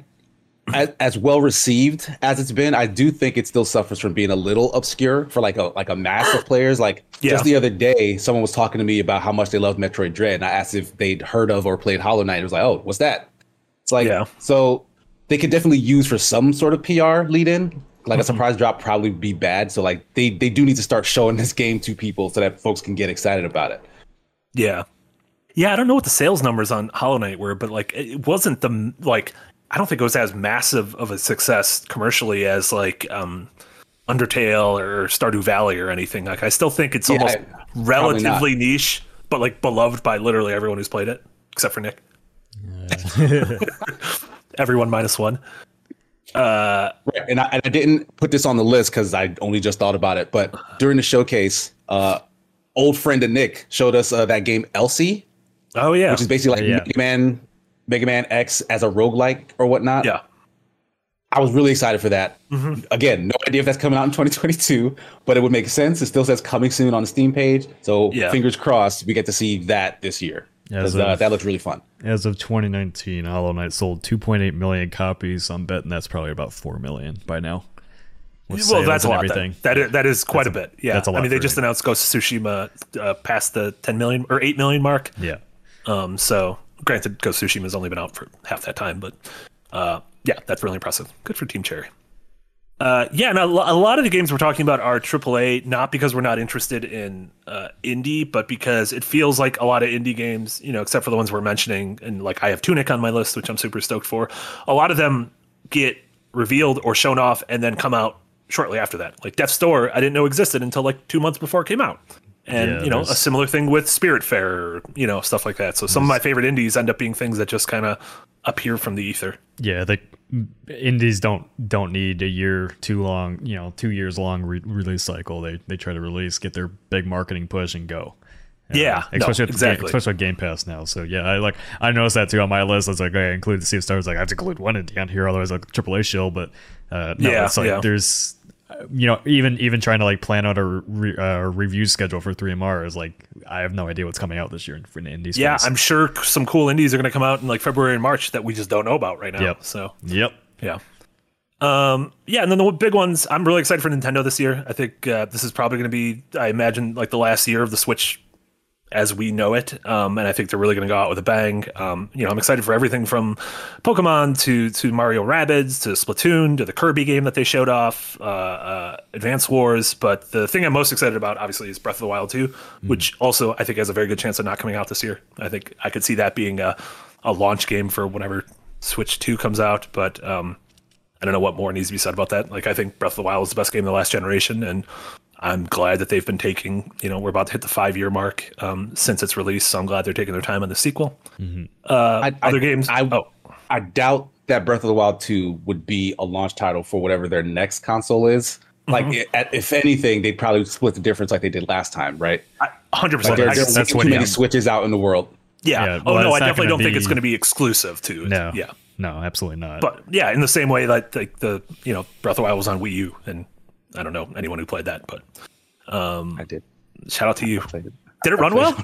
as well received as it's been, I do think it still suffers from being a little obscure for like a mass of players. Like just the other day, someone was talking to me about how much they loved Metroid Dread, and I asked if they'd heard of or played Hollow Knight. It was like, oh, what's that? It's like so they could definitely use for some sort of PR lead in. Like a surprise drop probably be bad. So like they do need to start showing this game to people so that folks can get excited about it. Yeah. Yeah. I don't know what the sales numbers on Hollow Knight were, but like, it wasn't I don't think it was as massive of a success commercially as like Undertale or Stardew Valley or anything. Like I still think it's almost relatively niche, but like beloved by literally everyone who's played it except for Nick. Yeah. Everyone minus one. Right, and I didn't put this on the list because I only just thought about it. But during the showcase, old friend of Nick showed us that game Elsie. Oh yeah, which is basically like Mega Man X as a roguelike or whatnot. Yeah, I was really excited for that. Mm-hmm. Again, no idea if that's coming out in 2022, but it would make sense. It still says coming soon on the Steam page, so fingers crossed we get to see that this year. That looks really fun. As of 2019, Hollow Knight sold 2.8 million copies. I'm betting that's probably about 4 million by now. Well, that's a lot. That is quite a bit. Yeah, that's a lot. I mean, they just announced Ghost of Tsushima past the 10 million or 8 million mark. Yeah. So granted, Ghost of Tsushima's only been out for half that time, but that's really impressive. Good for Team Cherry. And a lot of the games we're talking about are AAA, not because we're not interested in indie, but because it feels like a lot of indie games, you know, except for the ones we're mentioning, and like I have Tunic on my list, which I'm super stoked for. A lot of them get revealed or shown off and then come out shortly after that. Like Death's Door, I didn't know existed until like 2 months before it came out. And, yeah, you know, a similar thing with Spiritfarer, you know, stuff like that. So some of my favorite indies end up being things that just kind of appear from the ether. Yeah, the indies don't need a year too long, you know, 2 years long release cycle. They try to release, get their big marketing push and go. Yeah, especially especially with Game Pass now. So yeah, I noticed that too on my list. I was like, hey, include the Sea of Stars. Like, I have to include one indie on here, otherwise like AAA shill. But there's, you know, even trying to like plan out a review schedule for 3MR is like, I have no idea what's coming out this year for an indie space. Yeah, I'm sure some cool indies are going to come out in like February and March that we just don't know about right now. Yep. So yeah. And then the big ones, I'm really excited for Nintendo this year. I think this is probably going to be, I imagine, like the last year of the Switch as we know it, and I think they're really going to go out with a bang. You know, I'm excited for everything from Pokemon to Mario Rabbids to Splatoon to the Kirby game that they showed off, Advance Wars. But the thing I'm most excited about, obviously, is Breath of the Wild 2, which also I think has a very good chance of not coming out this year. I think I could see that being a launch game for whenever Switch 2 comes out, but I don't know what more needs to be said about that. Like, I think Breath of the Wild is the best game of the last generation, and I'm glad that they've been taking, you know, we're about to hit the 5-year mark since its release, so I'm glad they're taking their time on the sequel. Other games? I doubt that Breath of the Wild 2 would be a launch title for whatever their next console is. Like, if anything, they'd probably split the difference like they did last time, right? 100%. Like, there's too many Switches out in the world. Yeah. Well, I definitely don't think it's going to be exclusive to it. No, absolutely not. But, yeah, in the same way that, like, Breath of the Wild was on Wii U, and I don't know anyone who played that, but I did. Shout out to you. Did it run well?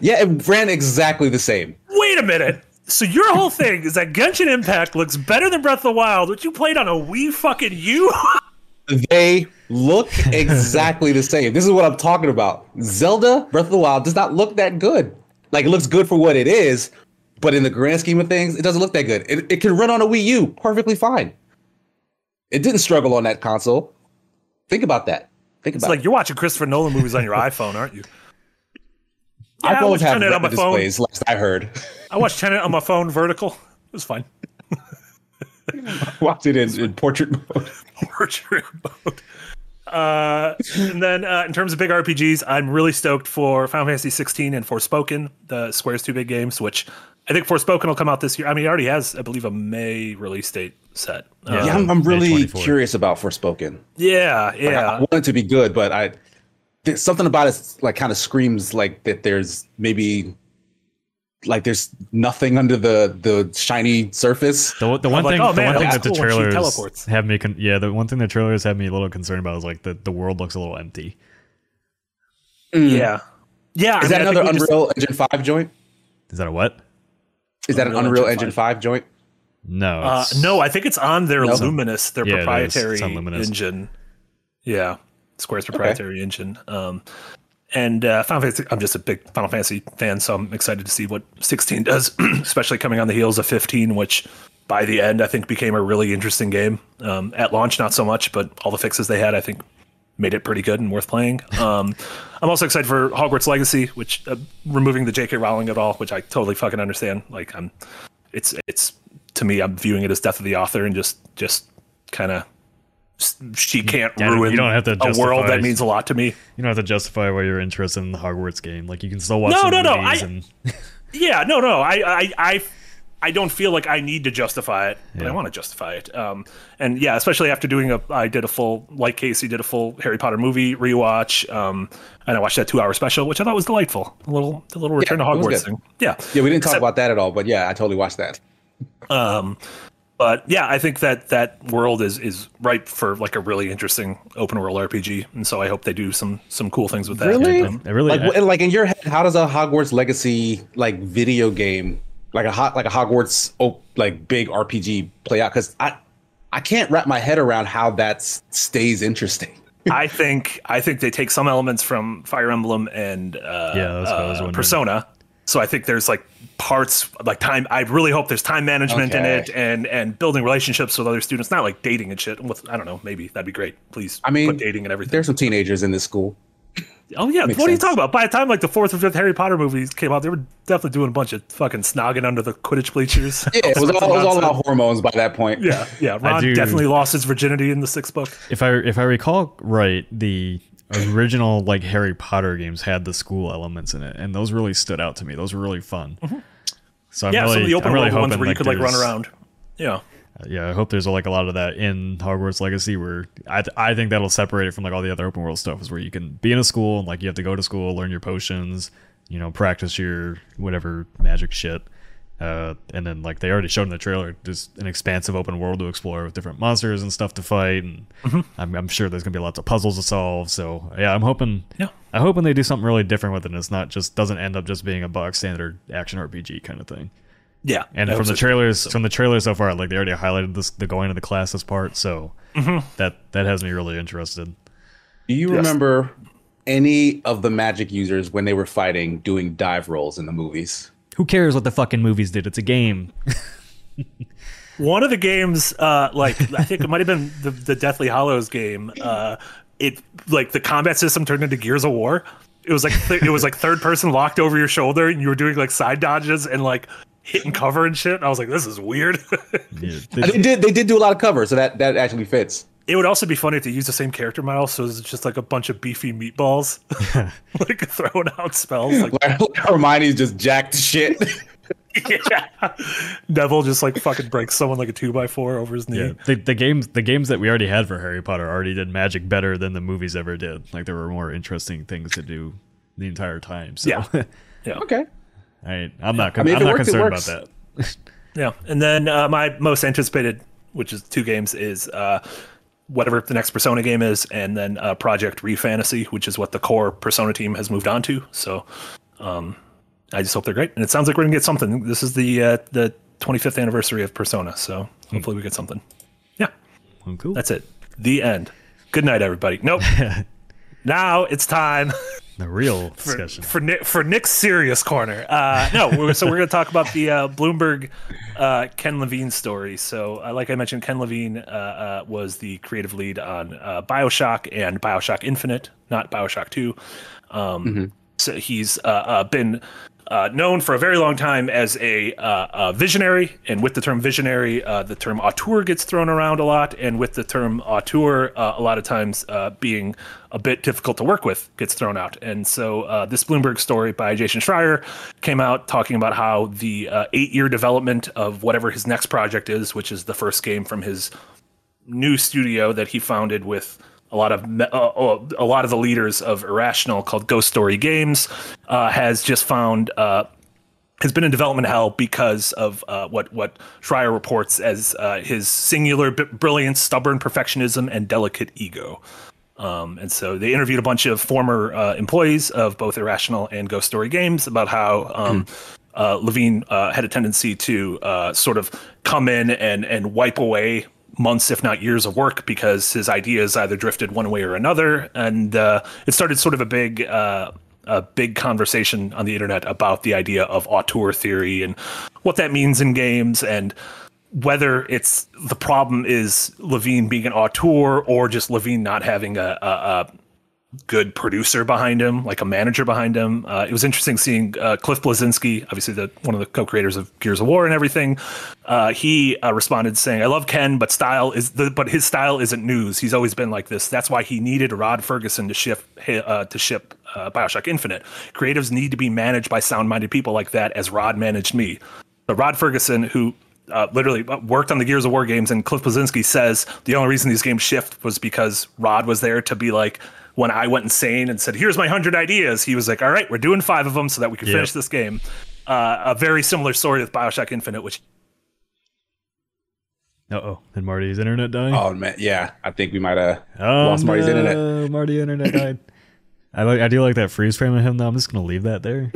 Yeah, it ran exactly the same. Wait a minute. So your whole thing is that Genshin Impact looks better than Breath of the Wild, which you played on a Wii fucking U? They look exactly the same. This is what I'm talking about. Zelda Breath of the Wild does not look that good. Like, it looks good for what it is, but in the grand scheme of things, it doesn't look that good. It can run on a Wii U perfectly fine. It didn't struggle on that console. Think about that. It's like you're watching Christopher Nolan movies on your iPhone, aren't you? Yeah, I watched Tenet on my phone. Last I heard. I watched Tenet on my phone vertical. It was fine. I watched it in portrait mode. And then in terms of big RPGs, I'm really stoked for Final Fantasy 16 and Forspoken, the Square's two big games, which I think Forspoken will come out this year. I mean, it already has, I believe, a May release date set. Yeah, I'm really curious about Forspoken. Yeah. Like, I want it to be good, but something about it like kind of screams like that. There's maybe like there's nothing under the shiny surface. The one thing the trailers have me a little concerned about is like the world looks a little empty. Yeah. Is that another Unreal Engine 5 joint? Is that a what? Is that an Unreal Engine 5 joint? No. No, I think it's on their Luminous, their proprietary engine. Yeah, Square's proprietary engine. And Final Fantasy, I'm just a big Final Fantasy fan, so I'm excited to see what 16 does, especially coming on the heels of 15, which by the end I think became a really interesting game. At launch, not so much, but all the fixes they had, I think, made it pretty good and worth playing. I'm also excited for Hogwarts Legacy, which removing the J.K. Rowling at all, which I totally fucking understand. Like, it's to me, I'm viewing it as death of the author, and just kind of. She can't ruin a world that means a lot to me. You don't have to justify why you're interested in the Hogwarts game. Like, you can still watch movies. I don't feel like I need to justify it, but I want to justify it. Especially after doing like Casey did a full Harry Potter movie rewatch, and I watched that 2-hour special, which I thought was delightful. The little Return to Hogwarts thing. Yeah, we didn't talk about that at all, but yeah, I totally watched that. But yeah, I think that world is ripe for like a really interesting open world RPG, and so I hope they do some cool things with that. Really, like in your head, how does a Hogwarts Legacy like video game, like a Hogwarts like big RPG play out? Because I can't wrap my head around how that stays interesting. I think they take some elements from Fire Emblem and Persona. So I think there's like parts like time. I really hope there's time management in it and building relationships with other students, not like dating and shit. I don't know. Maybe that'd be great. Please. I mean, put dating and everything. There's some teenagers in this school. Oh, yeah. What are you talking about? By the time like the fourth or fifth Harry Potter movies came out, they were definitely doing a bunch of fucking snogging under the Quidditch bleachers. Yeah, it was all about hormones by that point. Yeah. Ron definitely lost his virginity in the sixth book. If I recall right, the original like Harry Potter games had the school elements in it, and those really stood out to me. Those were really fun. Mm-hmm. So I'm really, some of the open world ones where you could like run around. Yeah. Yeah, I hope there's like a lot of that in Hogwarts Legacy, where I think that'll separate it from like all the other open world stuff, is where you can be in a school and like you have to go to school, learn your potions, you know, practice your whatever magic shit. And then like they already showed in the trailer, just an expansive open world to explore with different monsters and stuff to fight. And I'm sure there's gonna be lots of puzzles to solve. So yeah, I'm hoping they do something really different with it. And it's not just doesn't end up just being a box standard action RPG kind of thing. Yeah, and from the trailers so far, like they already highlighted this, the going to the classes part, so that has me really interested. Do you remember any of the magic users when they were fighting doing dive rolls in the movies? Who cares what the fucking movies did? It's a game. One of the games, like I think it might have been the Deathly Hallows game. It like the combat system turned into Gears of War. It was like third person locked over your shoulder, and you were doing like side dodges and like hitting cover and shit. I was like, this is weird. Yeah, they did do a lot of cover, so that actually fits. It would also be funny if they used the same character model, so it's just like a bunch of beefy meatballs like throwing out spells. Like Hermione's just jacked shit. Yeah. Neville just like fucking breaks someone like a 2x4 over his knee. Yeah. The games that we already had for Harry Potter already did magic better than the movies ever did. Like there were more interesting things to do the entire time. So yeah. Okay. I'm not concerned about that. Yeah, and then my most anticipated, which is two games, is whatever the next Persona game is, and then Project ReFantasy, which is what the core Persona team has moved on to. So I just hope they're great. And it sounds like we're gonna get something. This is the 25th anniversary of Persona, so hopefully we get something. Yeah, well, cool. That's it. The end. Good night, everybody. Nope. Now it's time. The real discussion for Nick's serious corner. So we're going to talk about the Bloomberg Ken Levine story. So like I mentioned, Ken Levine was the creative lead on BioShock and BioShock Infinite, not BioShock 2. So he's been known for a very long time as a visionary, and with the term visionary, the term auteur gets thrown around a lot, and with the term auteur, a lot of times being a bit difficult to work with gets thrown out. And so this Bloomberg story by Jason Schreier came out talking about how the 8-year development of whatever his next project is, which is the first game from his new studio that he founded with a lot of the leaders of Irrational, called Ghost Story Games, has been in development hell because of what Schreier reports as his singular brilliance, stubborn perfectionism, and delicate ego. And so they interviewed a bunch of former employees of both Irrational and Ghost Story Games about how Levine had a tendency to sort of come in and wipe away months, if not years, of work, because his ideas either drifted one way or another. And it started sort of a big conversation on the internet about the idea of auteur theory and what that means in games, and whether it's the problem is Levine being an auteur or just Levine not having a good producer behind him, like a manager behind him. It was interesting seeing Cliff Blazinski, obviously one of the co-creators of Gears of War and everything. He responded saying, "I love Ken, but his style isn't news. He's always been like this. That's why he needed Rod Ferguson to ship BioShock Infinite. Creatives need to be managed by sound-minded people like that, as Rod managed me." But Rod Ferguson, who literally worked on the Gears of War games, and Cliff Blazinski says the only reason these games shift was because Rod was there to be like, when I went insane and said, here's my 100 ideas, he was like, all right, we're doing 5 of them so that we can finish this game. A very similar story with BioShock Infinite, which... Uh-oh. And Marty's internet died? Oh, man. Yeah. I think we might have lost Marty's internet. Marty's internet died. I do like that freeze frame of him, though. I'm just going to leave that there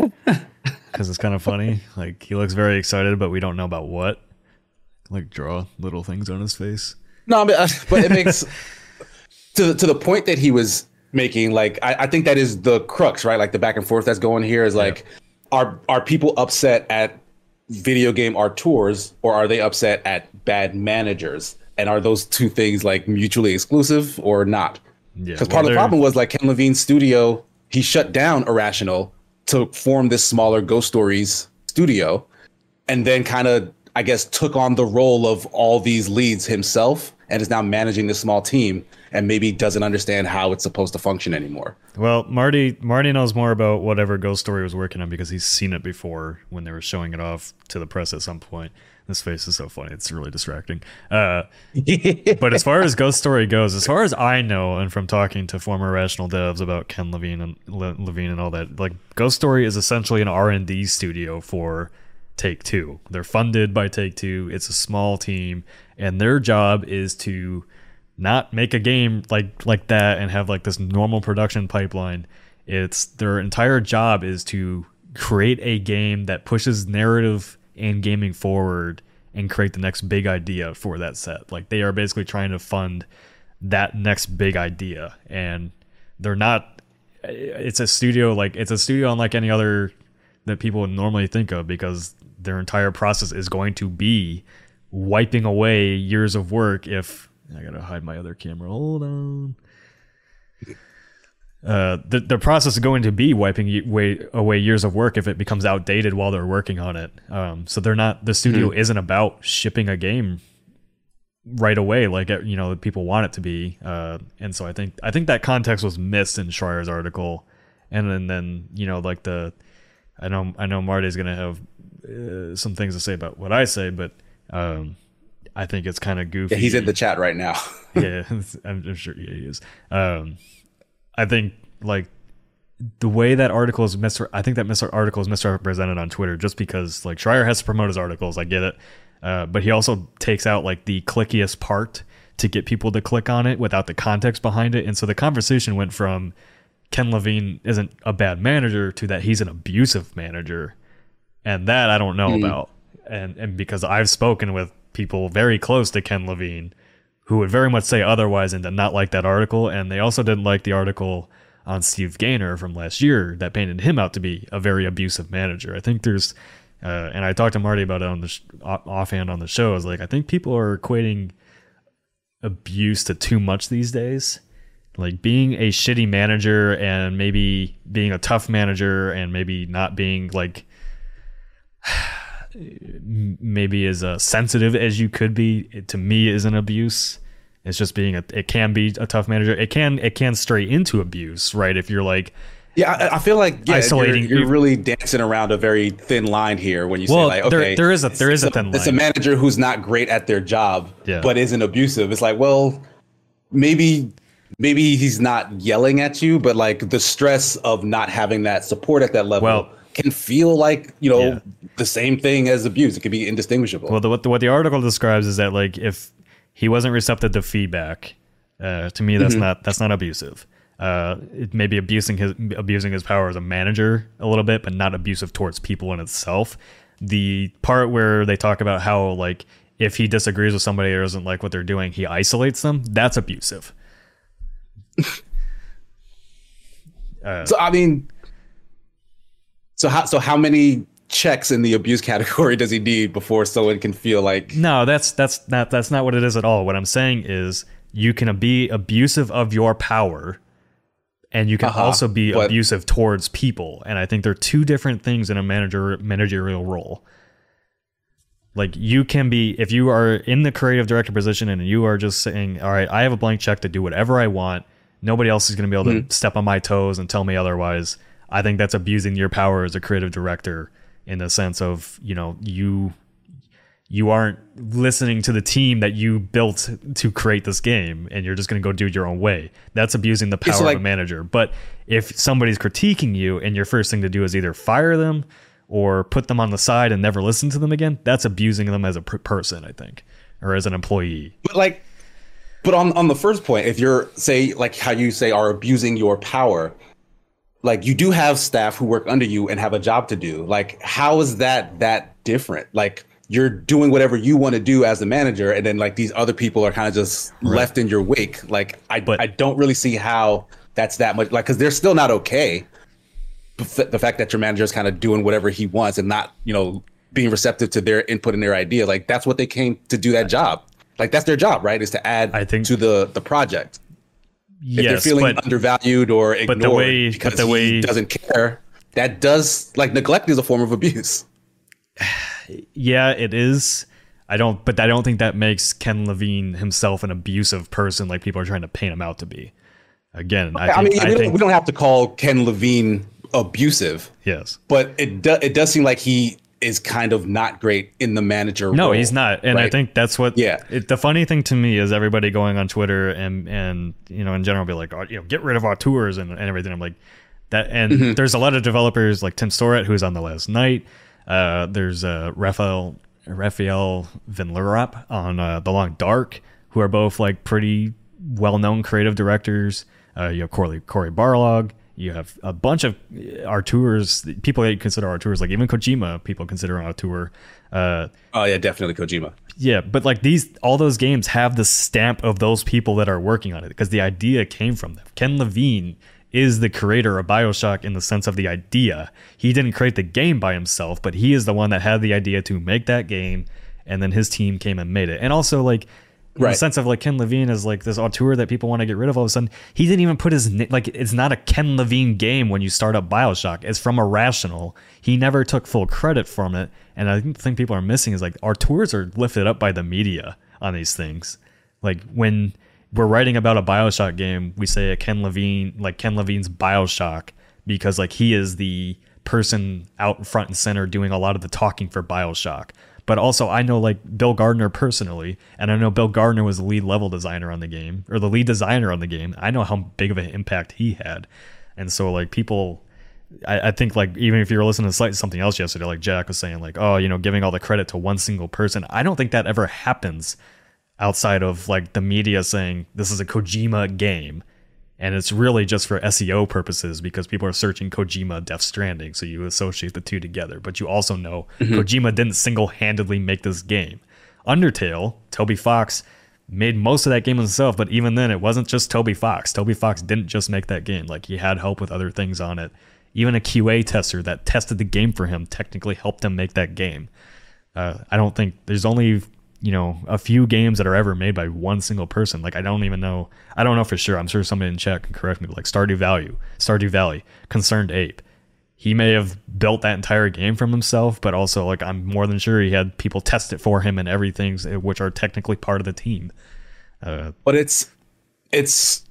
because it's kind of funny. Like, he looks very excited, but we don't know about what. Like, draw little things on his face. No, but it makes... to the point that he was... making, like, I think that is the crux, right? Like the back and forth that's going here is like, are people upset at video game auteurs, or are they upset at bad managers? And are those two things like mutually exclusive or not? Because part of the problem was like Ken Levine's studio, he shut down Irrational to form this smaller Ghost Stories studio, and then kind of, I guess, took on the role of all these leads himself and is now managing this small team. and maybe doesn't understand how it's supposed to function anymore. Well, Marty knows more about whatever Ghost Story was working on because he's seen it before when they were showing it off to the press at some point. This face is so funny. It's really distracting. But as far as Ghost Story goes, as far as I know, and from talking to former Rational devs about Ken Levine and all that, like, Ghost Story is essentially an R&D studio for Take-Two. They're funded by Take-Two. It's a small team, and their job is to not make a game like that and have like this normal production pipeline. It's their entire job is to create a game that pushes narrative and gaming forward and create the next big idea for that set. Like, they are basically trying to fund that next big idea, and they're not, it's a studio unlike any other that people would normally think of, because their entire process is going to be wiping away years of work. If I gotta hide my other camera, hold on. The process is going to be wiping away years of work if it becomes outdated while they're working on it. So they're not, the studio isn't about shipping a game right away like, you know, people want it to be. And so I think that context was missed in Schreier's article. And then you know, like, I know Marty's gonna have some things to say about what I say, but I think it's kind of goofy. Yeah, he's in the chat right now. Yeah, I'm sure he is. I think, like, the way that article is misrepresented on Twitter, just because, like, Schreier has to promote his articles. I get it. But he also takes out, like, the clickiest part to get people to click on it without the context behind it. And so the conversation went from Ken Levine isn't a bad manager to that he's an abusive manager. And that I don't know about. And because I've spoken with people very close to Ken Levine who would very much say otherwise and did not like that article. And they also didn't like the article on Steve Gaynor from last year that painted him out to be a very abusive manager. I think there's, and I talked to Marty about it on the offhand on the show. I was like, I think people are equating abuse to too much these days. Like, being a shitty manager and maybe being a tough manager and maybe not being, like, maybe as sensitive as you could be, to me, is an abuse. It's just being it can be a tough manager. It can stray into abuse, right? If you're like, I feel like isolating. You're really dancing around a very thin line here when you say, like, okay, there is a thin line. It's a manager who's not great at their job, but isn't abusive. It's like, well, maybe he's not yelling at you, but like the stress of not having that support at that level. Well, can feel like, you know, the same thing as abuse. It could be indistinguishable. Well, what the article describes is that, like, if he wasn't receptive to feedback, to me, that's not abusive. It may be abusing his power as a manager a little bit, but not abusive towards people in itself. The part where they talk about how, like, if he disagrees with somebody or doesn't like what they're doing, he isolates them. That's abusive. So how many checks in the abuse category does he need before someone can feel like? No, that's not what it is at all. What I'm saying is, you can be abusive of your power, and you can also be abusive towards people. And I think they're two different things in a managerial role. Like, you can be, if you are in the creative director position and you are just saying, all right, I have a blank check to do whatever I want. Nobody else is going to be able to step on my toes and tell me otherwise. I think that's abusing your power as a creative director, in the sense of, you know, you aren't listening to the team that you built to create this game, and you're just going to go do it your own way. That's abusing the power of a manager. But if somebody's critiquing you and your first thing to do is either fire them or put them on the side and never listen to them again, that's abusing them as a person, I think, or as an employee. But like, on the first point, if you're, say, like how you say, are abusing your power, like, you do have staff who work under you and have a job to do. Like, how is that different? Like, you're doing whatever you want to do as the manager, and then, like, these other people are kind of just left in your wake. Like, I don't really see how that's that much. Like, because they're still not okay. The fact that your manager is kind of doing whatever he wants and not, you know, being receptive to their input and their idea. Like, that's what they came to do, that job. Like, that's their job, right? Is to add to the project. If you're feeling undervalued or ignored because he doesn't care, that does, like, neglect is a form of abuse. Yeah, it is. I don't think that makes Ken Levine himself an abusive person like people are trying to paint him out to be. Again, okay, I mean, we don't have to call Ken Levine abusive. Yes, but it does seem like he is kind of not great in the manager role. No, he's not, and right? I think that's what. Yeah. The funny thing to me is everybody going on Twitter and you know in general be like, oh, you know, get rid of auteurs and everything. I'm like that, and there's a lot of developers like Tim Storet who's on the last night. There's Raphael Vinlerop on The Long Dark, who are both like pretty well-known creative directors. You have Corey Barlog. You have a bunch of auteurs, people that you consider auteurs, like even Kojima, people consider an auteur. Oh yeah, definitely Kojima. Yeah, but like all those games have the stamp of those people that are working on it because the idea came from them. Ken Levine is the creator of BioShock in the sense of the idea. He didn't create the game by himself, but he is the one that had the idea to make that game, and then his team came and made it. And also like in the sense of like Ken Levine is like this auteur that people want to get rid of all of a sudden. He didn't even put his name, like it's not a Ken Levine game when you start up BioShock. It's from Irrational. He never took full credit from it, and I think people are missing is like auteurs are lifted up by the media on these things. Like when we're writing about a BioShock game, we say Ken Levine's BioShock, because like he is the person out front and center doing a lot of the talking for BioShock. But also I know like Bill Gardner personally, and I know Bill Gardner was the lead level designer on the game, or the lead designer on the game. I know how big of an impact he had. And so like people, I think like even if you were listening to slightly something else yesterday, like Jack was saying like, oh, you know, giving all the credit to one single person. I don't think that ever happens outside of like the media saying this is a Kojima game, and it's really just for SEO purposes because people are searching Kojima Death Stranding, so you associate the two together. But you also know Kojima didn't single-handedly make this game. Undertale, Toby Fox made most of that game himself, but even then it wasn't just Toby Fox. Toby Fox didn't just make that game. Like he had help with other things on it. Even a QA tester that tested the game for him technically helped him make that game. I don't think there's only, you know, a few games that are ever made by one single person. Like, I don't even know. I don't know for sure. I'm sure somebody in chat can correct me. Like Stardew Valley, Concerned Ape. He may have built that entire game from himself, but also like I'm more than sure he had people test it for him and everything, which are technically part of the team. But it is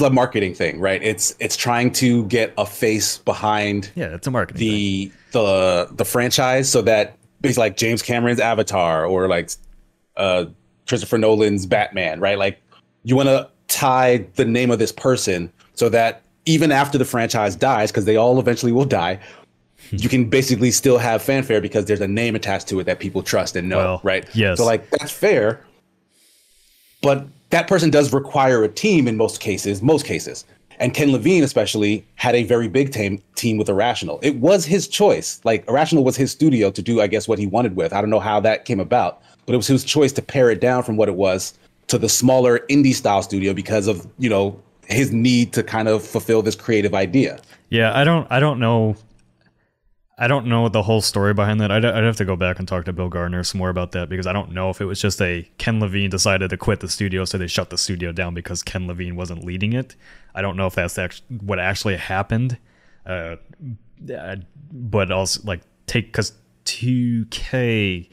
a marketing thing, right? It's trying to get a face behind. Yeah, it's a marketing thing. The franchise, so that it's like James Cameron's Avatar or like Christopher Nolan's Batman, right? Like you want to tie the name of this person so that even after the franchise dies, because they all eventually will die, you can basically still have fanfare because there's a name attached to it that people trust and know, right? Yes. So like that's fair, but that person does require a team in most cases. And Ken Levine especially had a very big team with Irrational. It was his choice. Like Irrational was his studio to do, I guess, what he wanted with. I don't know how that came about, but it was his choice to pare it down from what it was to the smaller indie style studio because of, you know, his need to kind of fulfill this creative idea. Yeah, I don't know the whole story behind that. I'd have to go back and talk to Bill Gardner some more about that because I don't know if it was just a Ken Levine decided to quit the studio, so they shut the studio down because Ken Levine wasn't leading it. I don't know if that's what actually happened. But also like because 2K,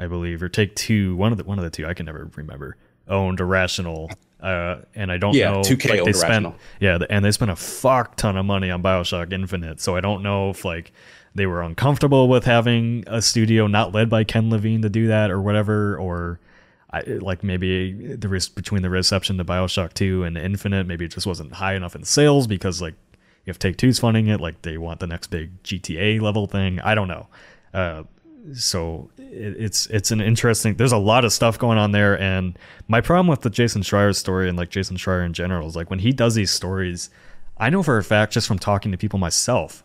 I believe, or Take Two, one of the two, I can never remember, owned Irrational. And I don't know. 2K like, owned Irrational. Yeah, and they spent a fuck ton of money on BioShock Infinite, so I don't know if like they were uncomfortable with having a studio not led by Ken Levine to do that or whatever, or like maybe the risk between the reception to BioShock 2 and Infinite, maybe it just wasn't high enough in sales because like if Take-Two's funding it, like they want the next big GTA level thing. I don't know. So it's an interesting, there's a lot of stuff going on there. And my problem with the Jason Schreier story and like Jason Schreier in general is like when he does these stories, I know for a fact just from talking to people myself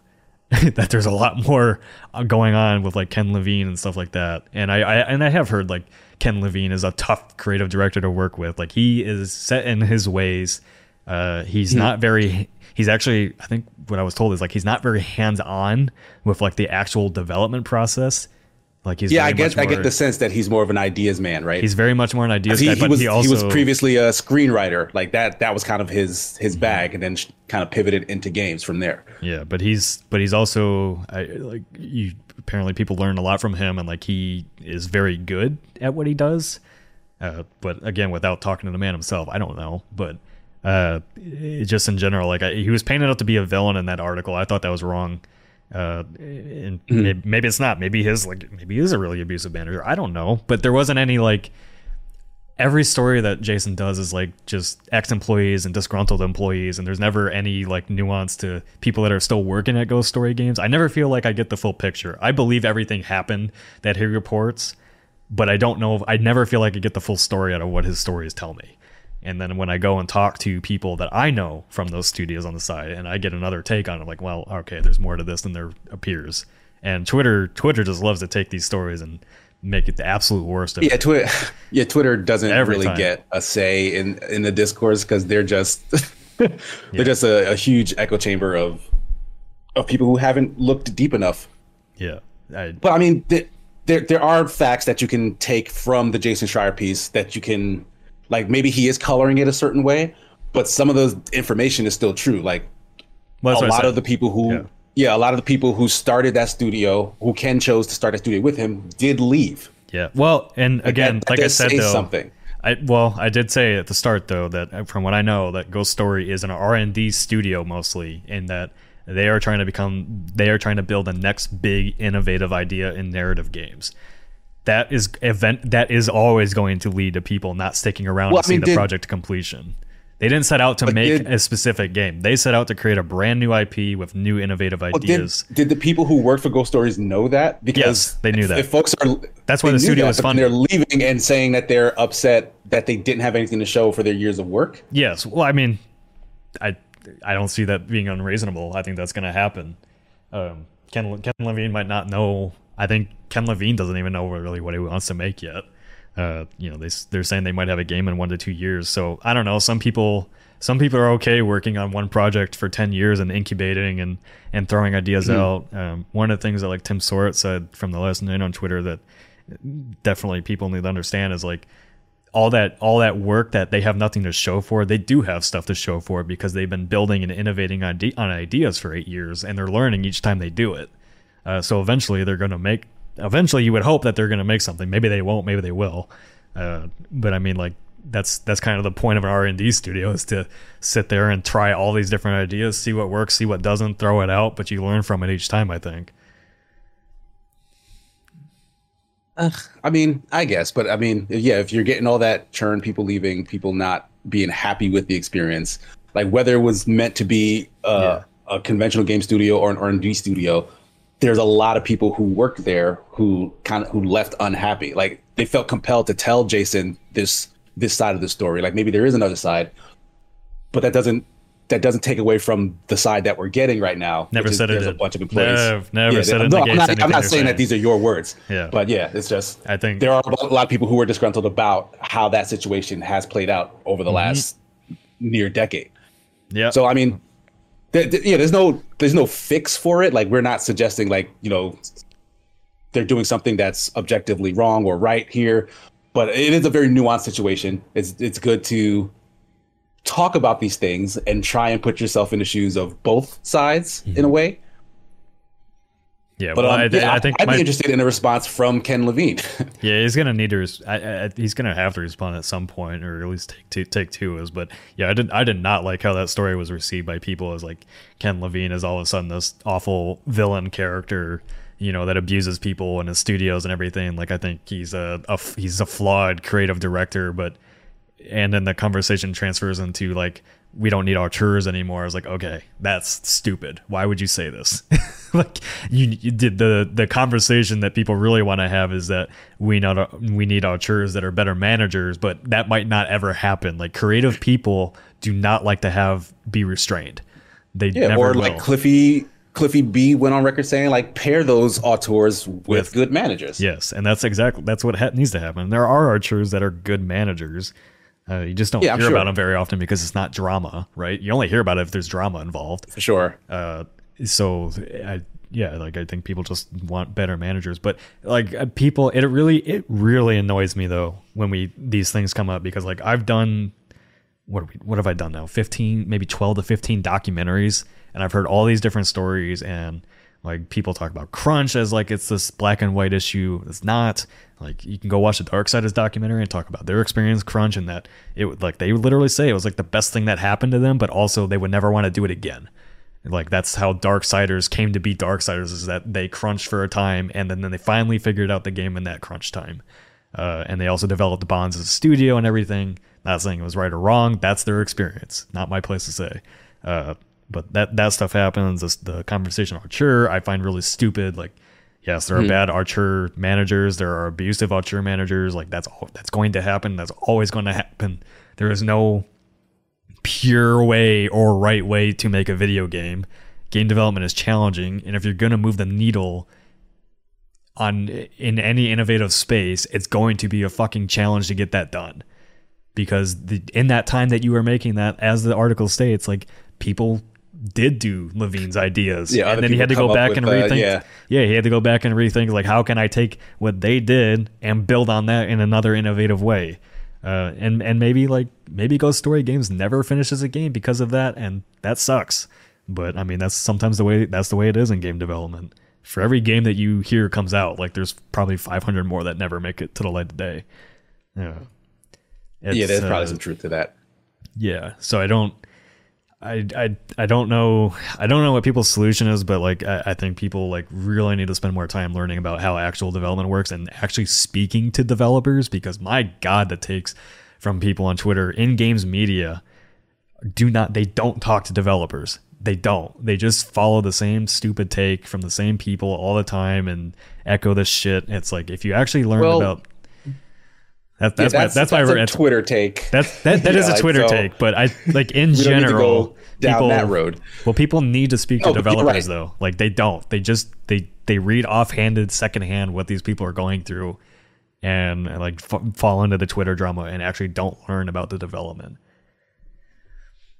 that there's a lot more going on with like Ken Levine and stuff like that. And I have heard like Ken Levine is a tough creative director to work with. Like he is set in his ways. He's actually, I think what I was told is like, he's not very hands on with like the actual development process. Like he's I get the sense that he's more of an ideas man, right? He's very much more an ideas guy. But he was previously a screenwriter, like that. That was kind of his bag, and then kind of pivoted into games from there. Yeah, but he's also apparently people learn a lot from him, and like he is very good at what he does. But again, without talking to the man himself, I don't know. But just in general, like he was painted out to be a villain in that article. I thought that was wrong. And maybe it's not. Maybe he is a really abusive manager. I don't know. But there wasn't any like. Every story that Jason does is like just ex-employees and disgruntled employees, and there's never any like nuance to people that are still working at Ghost Story Games. I never feel like I get the full picture. I believe everything happened that he reports, but I don't know. I never feel like I get the full story out of what his stories tell me. And then when I go and talk to people that I know from those studios on the side, and I get another take on it, like, well, okay, there's more to this than there appears. And Twitter just loves to take these stories and make it the absolute worst of it. Twitter doesn't really get a say in the discourse because they're just just a huge echo chamber of people who haven't looked deep enough. Yeah, but I mean, there are facts that you can take from the Jason Schreier piece that you can. Like maybe he is coloring it a certain way, but some of those information is still true. Like a lot of the people who started that studio, who Ken chose to start a studio with him, did leave. Yeah. Well, and again, like I said, though, something. I did say at the start though that from what I know, that Ghost Story is an R&D studio mostly, and that they are trying to build the next big innovative idea in narrative games. That is always going to lead to people not sticking around to see the project to completion. They didn't set out to make a specific game. They set out to create a brand new IP with new innovative ideas. Did the people who work for Ghost Stories know that? Because yes, they knew that. If folks are, that's why the studio is funded. They're leaving and saying that they're upset that they didn't have anything to show for their years of work. Yes. Well, I mean, I don't see that being unreasonable. I think that's going to happen. Ken Levine might not know. I think Ken Levine doesn't even know really what he wants to make yet. They're saying they might have a game in 1 to 2 years. So I don't know. Some people are okay working on one project for 10 years and incubating and throwing ideas out. One of the things that like Tim Sorrett said from the last night on Twitter that definitely people need to understand is like all that work that they have nothing to show for. They do have stuff to show for because they've been building and innovating on ideas for 8 years, and they're learning each time they do it. So eventually eventually you would hope that they're going to make something. Maybe they won't, maybe they will. But I mean, like that's kind of the point of an R&D studio, is to sit there and try all these different ideas, see what works, see what doesn't, throw it out, but you learn from it each time, I think. I mean, I guess, but I mean, yeah, if you're getting all that churn, people leaving, people not being happy with the experience, like whether it was meant to be a conventional game studio or an R&D studio, there's a lot of people who worked there who left unhappy. Like they felt compelled to tell Jason this side of the story. Like maybe there is another side, but that doesn't take away from the side that we're getting right now. Never said it. There's a bunch of employees. Never said it. I'm not saying that these are your words. Yeah. But yeah, it's just I think there are a lot of people who were disgruntled about how that situation has played out over the last near decade. Yeah. So I mean. Yeah, there's no fix for it. Like we're not suggesting like, you know, they're doing something that's objectively wrong or right here, but it is a very nuanced situation. It's good to talk about these things and try and put yourself in the shoes of both sides in a way. Yeah, but I'd be interested in a response from Ken Levine. Yeah, he's gonna need to. He's gonna have to respond at some point, or at least take two is. But yeah, I did not like how that story was received by people. As like Ken Levine is all of a sudden this awful villain character, you know, that abuses people in his studios and everything. Like I think he's a flawed creative director, and then the conversation transfers into like, we don't need auteurs anymore. I was like, okay, that's stupid. Why would you say this? Like you did the conversation that people really want to have is that we need auteurs that are better managers, but that might not ever happen. Like creative people do not like to be restrained. They never will. Like Cliffy B went on record saying like pair those auteurs with good managers. Yes. And that's what needs to happen. There are auteurs that are good managers. You just don't hear about them very often because it's not drama, right? You only hear about it if there's drama involved. For sure. So yeah, like I think people just want better managers, but like people, it really annoys me though when these things come up, because like I've done, what have I done now? 15, maybe 12 to 15 documentaries, and I've heard all these different stories, and like people talk about crunch as like it's this black and white issue. It's not. Like you can go watch the Dark Side's documentary and talk about their experience crunch, and that it, like they literally say it was like the best thing that happened to them, but also they would never want to do it again. Like that's how Darksiders came to be Darksiders, is that they crunched for a time, and then they finally figured out the game in that crunch time. And they also developed the bonds as a studio and everything. Not saying it was right or wrong. That's their experience. Not my place to say. But that stuff happens. The conversation Archer I find really stupid. Like, yes, there are bad Archer managers. There are abusive Archer managers. Like that's going to happen. That's always going to happen. There is no pure way or right way to make a video game. Game development is challenging, and if you're going to move the needle in any innovative space, it's going to be a fucking challenge to get that done. Because in that time that you were making that, as the article states, like people did do Levine's ideas, and then he had to go back and rethink. He had to go back and rethink, like, how can I take what they did and build on that in another innovative way? And maybe Ghost Story Games never finishes a game because of that, and that sucks. But I mean, that's sometimes the way it is in game development. For every game that you hear comes out, like there's probably 500 more that never make it to the light of day. Yeah, there's probably some truth to that. Yeah, so I don't know what people's solution is, but like I think people like really need to spend more time learning about how actual development works and actually speaking to developers, because my God, that takes from people on Twitter in games media. They don't talk to developers. They just follow the same stupid take from the same people all the time and echo this shit. It's like, if you actually learn about. That's a Twitter take. That is a Twitter take, but I like in general down people, that road. Well, people need to speak to developers though. Like they don't. They just they read offhanded, secondhand what these people are going through, and like fall into the Twitter drama and actually don't learn about the development.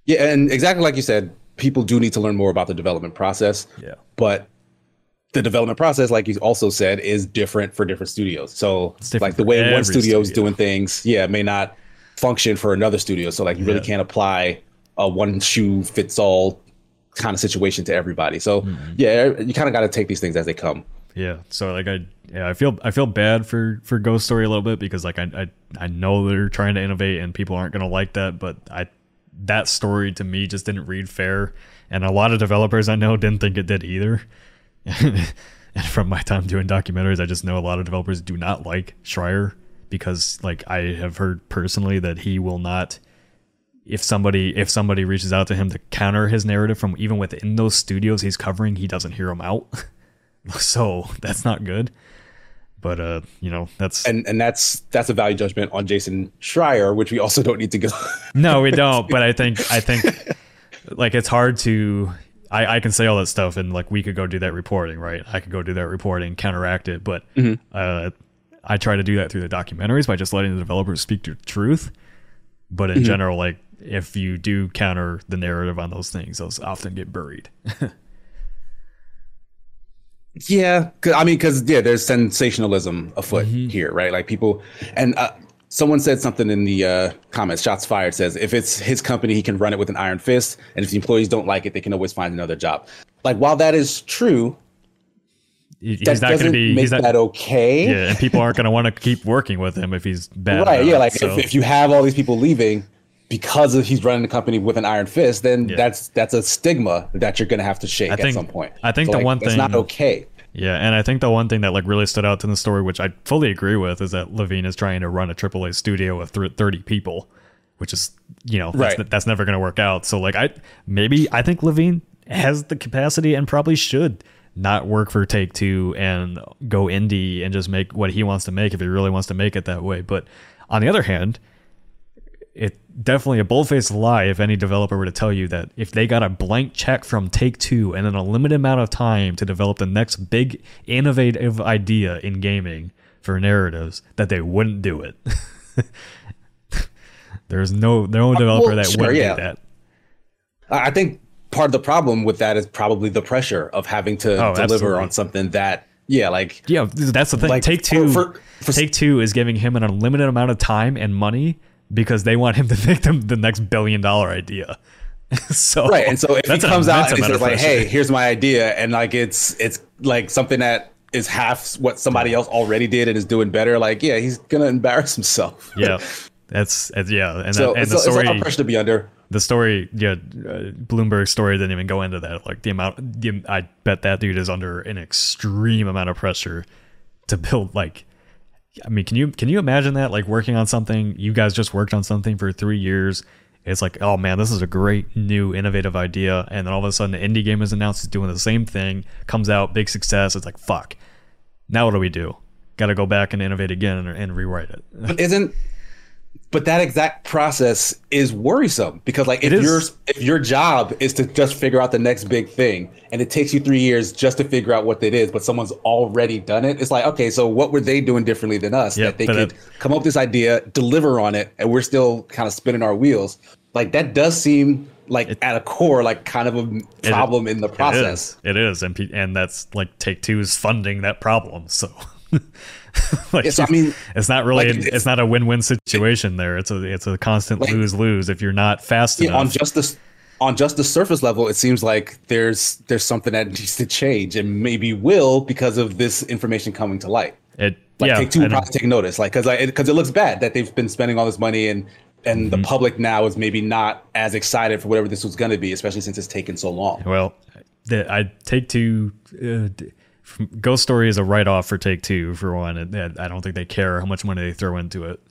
Yeah, and exactly like you said, people do need to learn more about the development process. Yeah, but the development process, like you also said, is different for different studios. So different, like the way one studio is doing things, may not function for another studio. So like you really can't apply a one shoe fits all kind of situation to everybody. So you kind of got to take these things as they come. Yeah. So like I feel bad for Ghost Story a little bit, because like I know they're trying to innovate and people aren't going to like that, but that story to me just didn't read fair, and a lot of developers I know didn't think it did either. And from my time doing documentaries, I just know a lot of developers do not like Schreier, because like I have heard personally that he will not, if somebody reaches out to him to counter his narrative from even within those studios he's covering, he doesn't hear them out. So that's not good. But that's a value judgment on Jason Schreier, which we also don't need to go. No, we don't. But I think like it's hard to. I can say all that stuff, and like we could go do that reporting, right? I could go do that reporting, counteract it, but I try to do that through the documentaries by just letting the developers speak their truth. But in general, like if you do counter the narrative on those things, those often get buried. Because there's sensationalism afoot here, right? Like people, and someone said something in the comments, Shots Fired says, if it's his company, he can run it with an iron fist. And if the employees don't like it, they can always find another job. Like, while that is true, that okay. Yeah, and people aren't going to want to keep working with him if he's bad. Right, yeah, like so. if you have all these people leaving because he's running the company with an iron fist, then that's a stigma that you're going to have to shake at some point. I think that's not okay. Yeah, and I think the one thing that like really stood out in the story, which I fully agree with, is that Levine is trying to run a AAA studio with 30 people, which is, that's never going to work out. So like I think Levine has the capacity and probably should not work for Take-Two and go indie and just make what he wants to make if he really wants to make it that way. But on the other hand, it's definitely a bold-faced lie if any developer were to tell you that if they got a blank check from Take-Two and in a limited amount of time to develop the next big innovative idea in gaming for narratives, that they wouldn't do it. There's no developer that would do that. I think part of the problem with that is probably the pressure of having to deliver absolutely. On something that, yeah, like... Yeah, that's the thing. Like, Take-Two Take-Two is giving him an unlimited amount of time and money because they want him to make them the next billion-dollar idea. So right, and so if he comes out and says, like, hey, here's my idea, and like it's like something that is half what somebody else already did and is doing better, like, yeah, he's gonna embarrass himself. Yeah, that's yeah. And so and the story, it's a lot of pressure to be under. The story, yeah, Bloomberg's story didn't even go into that. Like I bet that dude is under an extreme amount of pressure to build. Like, I mean, can you imagine that? Like working on something, you guys just worked on something for 3 years. It's like, oh man, this is a great new innovative idea, and then all of a sudden the indie game is announced it's doing the same thing, comes out, big success. It's like, fuck, now what do we do? Got to go back and innovate again and rewrite it. But that exact process is worrisome, because like if your job is to just figure out the next big thing, and it takes you 3 years just to figure out what it is, but someone's already done it. It's like, okay, so what were they doing differently than us that they could come up with this idea, deliver on it, and we're still kind of spinning our wheels? Like that does seem like at a core, like kind of a problem in the process. It is, and that's like Take-Two is funding that problem, so. Like, yes, I mean, it's not really like it's not a win-win situation there. It's a constant lose-lose if you're not fast enough. On just the surface level, it seems like there's something that needs to change, and maybe will, because of this information coming to light. Take-Two will probably take notice, like because it looks bad that they've been spending all this money, and the public now is maybe not as excited for whatever this was going to be, especially since it's taken so long. Well, I Take-Two. Ghost Story is a write-off for Take-Two, for one. I don't think they care how much money they throw into it,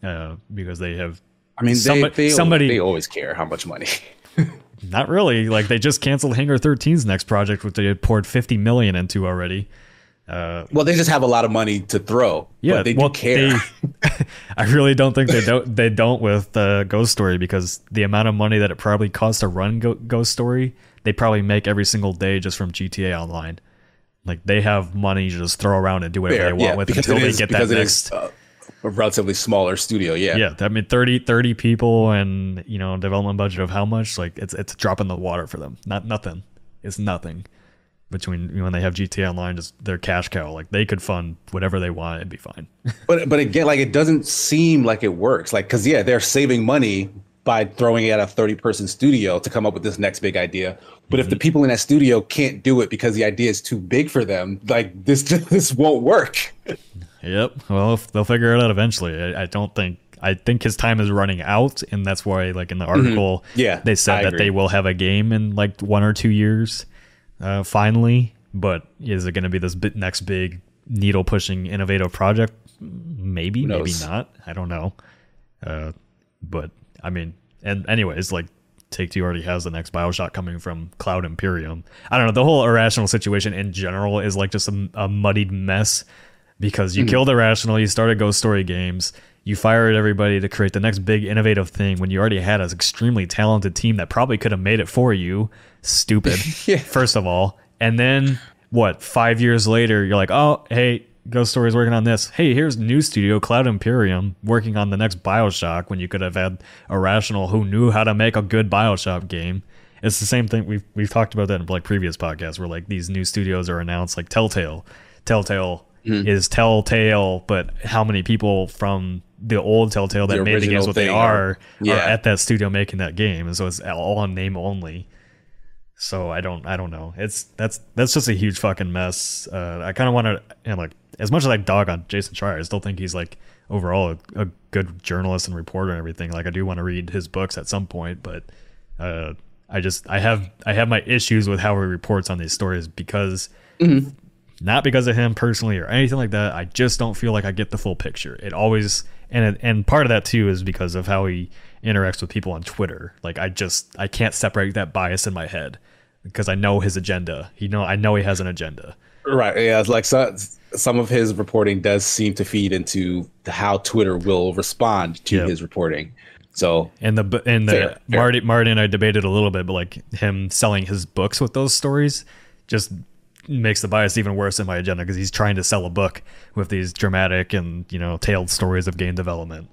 because they have... I mean, they always care how much money. Not really. Like, they just canceled Hangar 13's next project, which they had poured $50 million into already. Well, they just have a lot of money to throw. Yeah, but they do care. I really don't think they don't with Ghost Story, because the amount of money that it probably costs to run Ghost Story, they probably make every single day just from GTA Online. Like, they have money to just throw around and do whatever they want with it until they get that next. A relatively smaller studio, yeah. Yeah, I mean, 30 people and, you know, development budget of how much? Like, it's a drop in the water for them. Nothing. It's nothing. Between when they have GTA Online, just their cash cow. Like, they could fund whatever they want and be fine. But again, like, it doesn't seem like it works. Like, because, yeah, they're saving money by throwing it at a 30-person studio to come up with this next big idea. But if the people in that studio can't do it because the idea is too big for them, like this won't work. Yep. Well, they'll figure it out eventually. I think his time is running out, and that's why, like, in the article, they said that they will have a game in like 1 or 2 years, finally. But is it going to be this next big needle-pushing innovative project? Maybe, maybe not. I don't know. But I mean, and anyways, like, Take-Two already has the next BioShock coming from Cloud Imperium. I don't know. The whole Irrational situation in general is like just a muddied mess, because you killed Irrational, you started Ghost Story Games, you fired everybody to create the next big innovative thing when you already had an extremely talented team that probably could have made it for you. Stupid, first of all. And then, 5 years later, you're like, oh, hey, Ghost Story's working on this. Hey, here's new studio Cloud Imperium working on the next BioShock, when you could have had Irrational, who knew how to make a good BioShock game. It's the same thing we've talked about that in like previous podcasts, where like these new studios are announced, like Telltale is Telltale, but how many people from the old Telltale that made the games what they are at that studio making that game? And so it's all on name only. So I don't know. That's just a huge fucking mess. I kind of want to, and like, as much as I dog on Jason Schreier, I still think he's like overall a good journalist and reporter and everything. Like, I do want to read his books at some point, but I have my issues with how he reports on these stories, because not because of him personally or anything like that. I just don't feel like I get the full picture. It always, and part of that too is because of how he interacts with people on Twitter. Like, I can't separate that bias in my head, because I know his agenda. I know he has an agenda. Right. Yeah. It's like some of his reporting does seem to feed into how Twitter will respond to his reporting. So and Marty and I debated a little bit, but like him selling his books with those stories just makes the bias even worse in my agenda, because he's trying to sell a book with these dramatic and, you know, tailed stories of game development.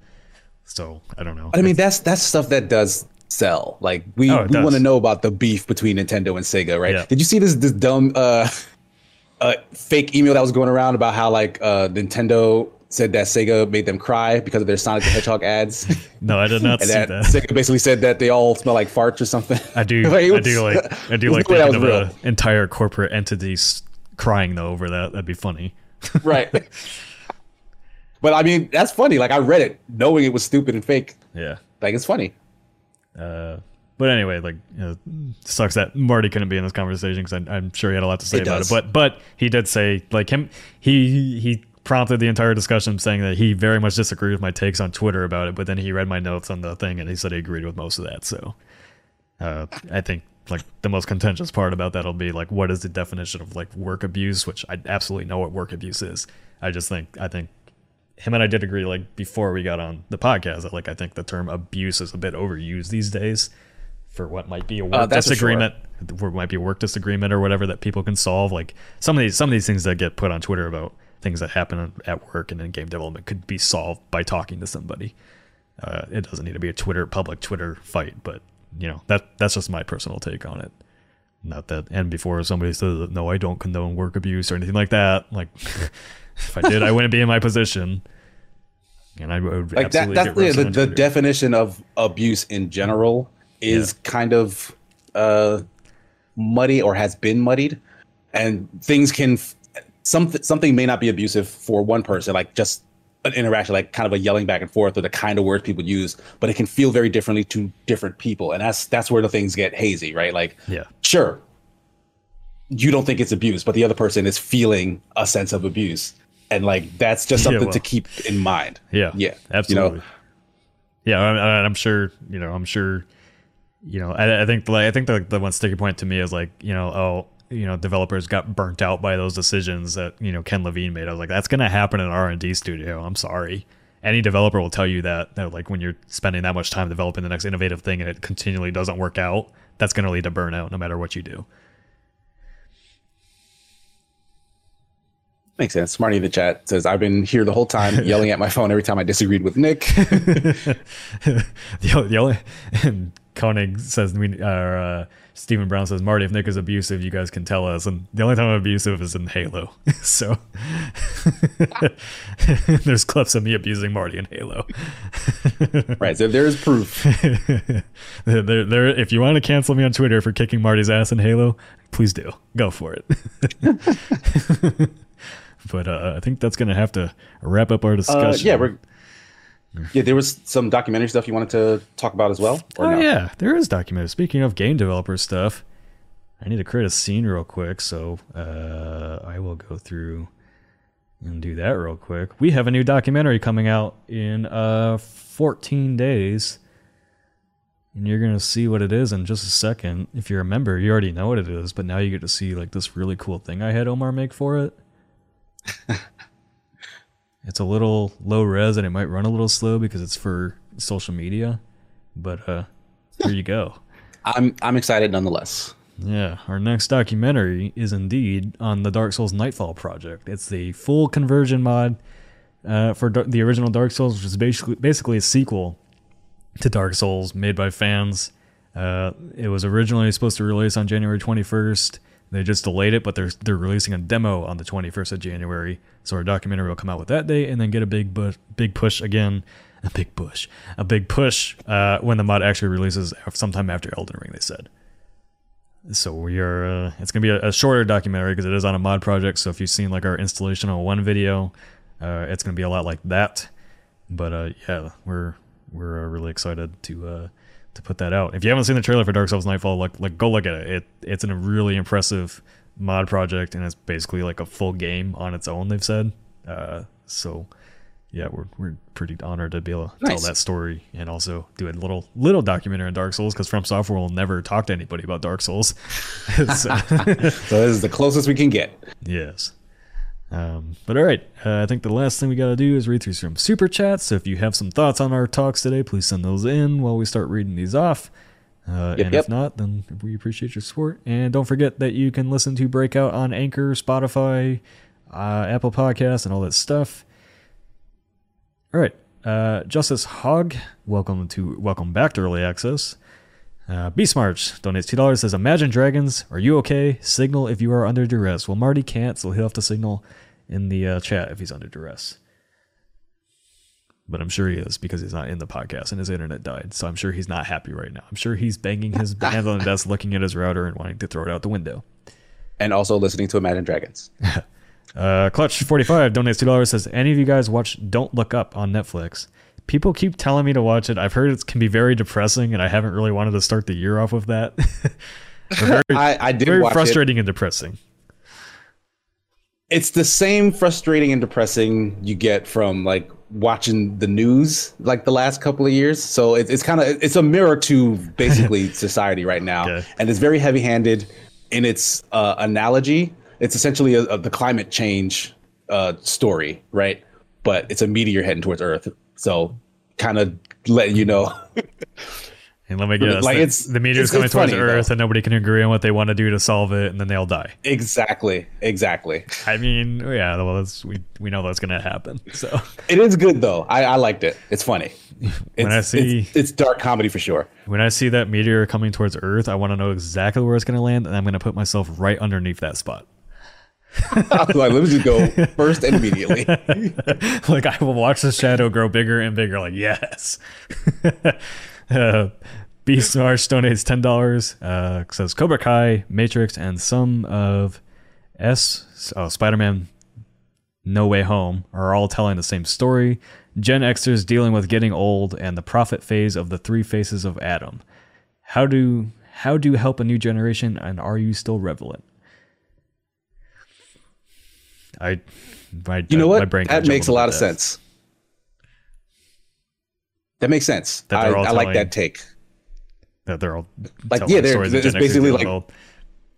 So I don't know. I mean, that's stuff that does sell. Like we want to know about the beef between Nintendo and Sega, right? Yeah. Did you see this dumb fake email that was going around about how like Nintendo said that Sega made them cry because of their Sonic the Hedgehog ads? No, I did not see that. Sega basically said that they all smell like farts or something. I do. Like, I do like thinking of an entire corporate entity crying though over that. That'd be funny. Right. But I mean, that's funny. Like I read it knowing it was stupid and fake. Yeah. Like it's funny. But anyway, like, you know, it sucks that Marty couldn't be in this conversation because I'm sure he had a lot to say about it. But he did say like he prompted the entire discussion saying that he very much disagreed with my takes on Twitter about it, but then he read my notes on the thing and he said he agreed with most of that. So I think like the most contentious part about that'll be like, what is the definition of like work abuse, which I absolutely know what work abuse is. I think him and I did agree like before we got on the podcast that like I think the term abuse is a bit overused these days for what might be a work disagreement. Sure. What might be a work disagreement or whatever that people can solve. Like some of these things that get put on Twitter about things that happen at work and in game development could be solved by talking to somebody. It doesn't need to be a public Twitter fight, but you know, that's just my personal take on it. Not that, and before somebody says, no, I don't condone work abuse or anything like that. Like if I did, I wouldn't be in my position. And I would like absolutely the definition of abuse in general is kind of muddy or has been muddied, and things can. Something may not be abusive for one person, like just an interaction, like kind of a yelling back and forth or the kind of words people use, but it can feel very differently to different people. And that's where the things get hazy, right? Like, yeah, sure, you don't think it's abuse, but the other person is feeling a sense of abuse. And like, that's just something to keep in mind. Yeah, yeah, absolutely. You know? Yeah, I'm sure, I think the one sticky point to me is like, you know, developers got burnt out by those decisions that, you know, Ken Levine made. I was like, that's going to happen in an R&D studio. I'm sorry. Any developer will tell you that like when you're spending that much time developing the next innovative thing and it continually doesn't work out, that's going to lead to burnout no matter what you do. Makes sense. Smarty in the chat says, I've been here the whole time yelling at my phone every time I disagreed with Nick. And Koenig says, Stephen Brown says, Marty, if Nick is abusive, you guys can tell us. And the only time I'm abusive is in Halo. So there's clips of me abusing Marty in Halo. Right. So there is proof. If you want to cancel me on Twitter for kicking Marty's ass in Halo, please do. Go for it. But I think that's going to have to wrap up our discussion. There was some documentary stuff you wanted to talk about as well? Yeah, there is documentary. Speaking of game developer stuff, I need to create a scene real quick, so I will go through and do that real quick. We have a new documentary coming out in 14 days, and you're going to see what it is in just a second. If you remember, you already know what it is, but now you get to see like this really cool thing I had Omar make for it. It's a little low res and it might run a little slow because it's for social media, but here you go. I'm excited nonetheless. Yeah, our next documentary is indeed on the Dark Souls Nightfall project. It's the full conversion mod for the original Dark Souls, which is basically a sequel to Dark Souls made by fans. It was originally supposed to release on January 21st. They just delayed it, but they're releasing a demo on the 21st of January. So our documentary will come out with that day and then get a big push again. A big push when the mod actually releases sometime after Elden Ring, they said. So we are. It's going to be a shorter documentary because it is on a mod project. So if you've seen like our Installation 01 video, it's going to be a lot like that. But we're really excited to put that out. If you haven't seen the trailer for Dark Souls Nightfall, go look at it. It's a really impressive mod project, and it's basically like a full game on its own, they've said. So yeah, we're pretty honored to be able to tell that story and also do a little documentary on Dark Souls because From Software will never talk to anybody about Dark Souls. So this is the closest we can get. Yes. But all right, I think the last thing we got to do is read through some super chats. So if you have some thoughts on our talks today, please send those in while we start reading these off. If not, then we appreciate your support. And don't forget that you can listen to Breakout on Anchor, Spotify, Apple Podcasts, and all that stuff. All right, Justice Hogg, welcome back to Early Access. BeSmart donates $2, says, Imagine Dragons, are you okay? Signal if you are under duress. Well, Marty can't, so he'll have to signal in the chat if he's under duress. But I'm sure he is, because he's not in the podcast and his internet died. So I'm sure he's not happy right now. I'm sure he's banging his hand on the desk, looking at his router and wanting to throw it out the window. And also listening to Imagine Dragons. Clutch45 donates $2, says, any of you guys watch Don't Look Up on Netflix? People keep telling me to watch it. I've heard it can be very depressing, and I haven't really wanted to start the year off with that. Very frustrating and depressing. It's the same frustrating and depressing you get from like watching the news like the last couple of years. So it's a mirror to basically society right now, okay. And it's very heavy-handed in its analogy. It's essentially the climate change story, right? But it's a meteor heading towards Earth. So, kind of letting you know. And let me guess, like the meteor's coming towards Earth, and nobody can agree on what they want to do to solve it, and then they'll die. Exactly. I mean, yeah, well, we know that's going to happen. So it is good though. I liked it. It's funny. It's dark comedy for sure. When I see that meteor coming towards Earth, I want to know exactly where it's going to land, and I'm going to put myself right underneath that spot. Like, let me just go first and immediately. Like, I will watch the shadow grow bigger and bigger. Like, yes. Beast March donates $10. Says Cobra Kai, Matrix, and some of Spider-Man No Way Home are all telling the same story. Gen Xers dealing with getting old and the prophet phase of the three faces of Adam. How do you help a new generation, and are you still relevant? You know what? That makes a lot of sense. That makes sense. I like that take. That they're all like, yeah, it's basically like,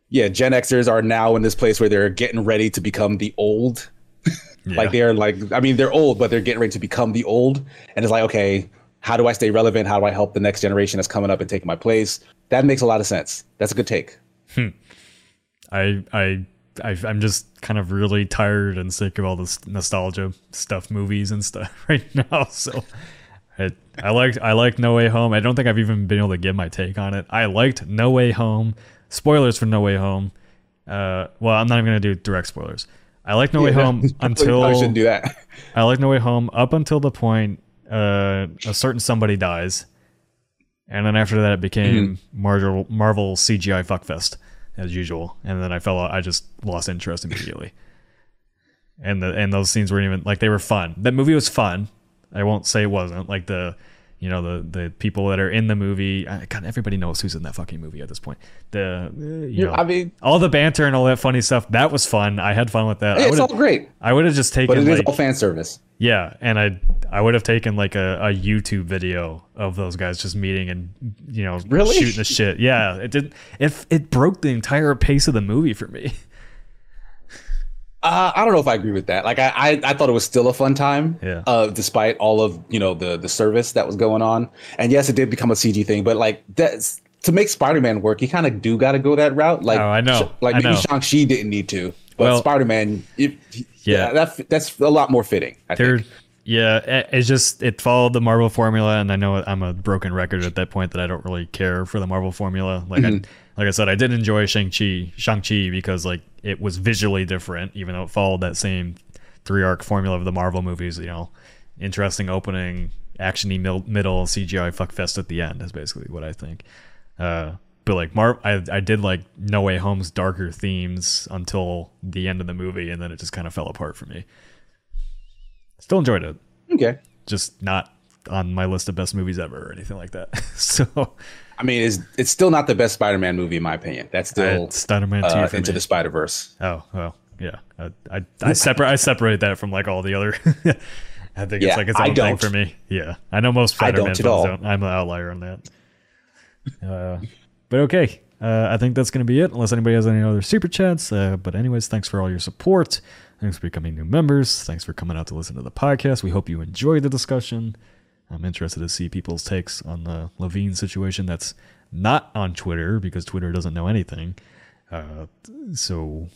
yeah, Gen Xers are now in this place where they're getting ready to become the old. Yeah. Like they're old, but they're getting ready to become the old. And it's like, okay, how do I stay relevant? How do I help the next generation that's coming up and taking my place? That makes a lot of sense. That's a good take. I'm just kind of really tired and sick of all this nostalgia stuff, movies and stuff right now. So I liked No Way Home. I don't think I've even been able to give my take on it. I liked No Way Home. Spoilers for No Way Home. Well, I'm not even going to do direct spoilers. I liked No Way Home until... I shouldn't do that. I liked No Way Home up until the point a certain somebody dies. And then after that, it became Marvel CGI fuckfest. As usual, and then I fell out. I just lost interest immediately. and those scenes weren't even like, they were fun. That movie was fun. I won't say it wasn't. Like the people that are in the movie. God, everybody knows who's in that fucking movie at this point. All the banter and all that funny stuff. That was fun. I had fun with that. It's all great. I would have just taken. But it is all fan service. Yeah, and I would have taken like a YouTube video of those guys just meeting and really shooting the shit. Yeah, it didn't. It broke the entire pace of the movie for me. I don't know if I agree with that. Like I thought it was still a fun time. Yeah. Despite all of the service that was going on, and yes, it did become a CG thing. But like that's to make Spider-Man work, you kind of do got to go that route. Like I know. Like maybe Shang-Chi didn't need to. But well, Spider-Man, that's a lot more fitting. I think. Yeah, it's just it followed the Marvel formula, and I know I'm a broken record at that point that I don't really care for the Marvel formula. Like like I said, I did enjoy Shang-Chi because like it was visually different, even though it followed that same three-arc formula of the Marvel movies. Interesting opening, actiony middle, CGI fuckfest at the end is basically what I think. But like I did like No Way Home's darker themes until the end of the movie, and then it just kind of fell apart for me. Still enjoyed it. Okay. Just not on my list of best movies ever or anything like that. So, I mean, it's still not the best Spider-Man movie in my opinion. That's still Spider-Man 2 Into the Spider-Verse. Oh well, yeah. I separate that from like all the other. I think it's like its own thing for me. Yeah, I know most Spider-Man films don't. I'm an outlier on that. But okay, I think that's going to be it, unless anybody has any other super chats. But anyways, thanks for all your support. Thanks for becoming new members. Thanks for coming out to listen to the podcast. We hope you enjoyed the discussion. I'm interested to see people's takes on the Levine situation that's not on Twitter, because Twitter doesn't know anything. So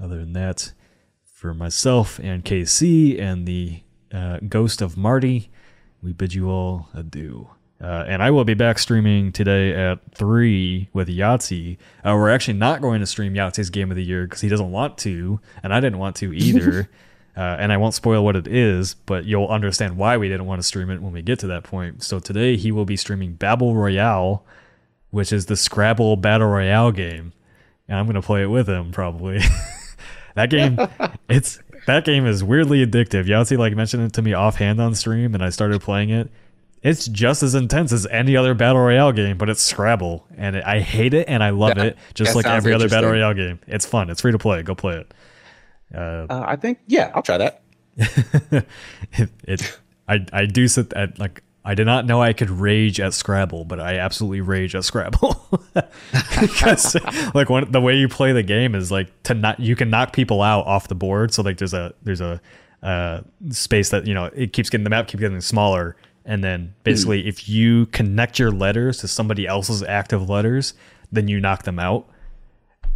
other than that, for myself and KC and the ghost of Marty, we bid you all adieu. And I will be back streaming today at 3 with Yahtzee. We're actually not going to stream Yahtzee's Game of the Year because he doesn't want to, and I didn't want to either. And I won't spoil what it is, but you'll understand why we didn't want to stream it when we get to that point. So today he will be streaming Battle Royale, which is the Scrabble Battle Royale game. And I'm going to play it with him probably. That game, that game is weirdly addictive. Yahtzee like mentioned it to me offhand on stream, and I started playing it. It's just as intense as any other Battle Royale game, but it's Scrabble. And I hate it and I love it, just like every other Battle Royale game. It's fun. It's free to play. Go play it. I think, yeah, I'll try that. I do sit at, like, I did not know I could rage at Scrabble, but I absolutely rage at Scrabble. Because like the way you play the game is like to not, you can knock people out off the board. So like there's a space that, you know, it keeps getting, the map keeps getting smaller. And then basically if you connect your letters to somebody else's active letters, then you knock them out.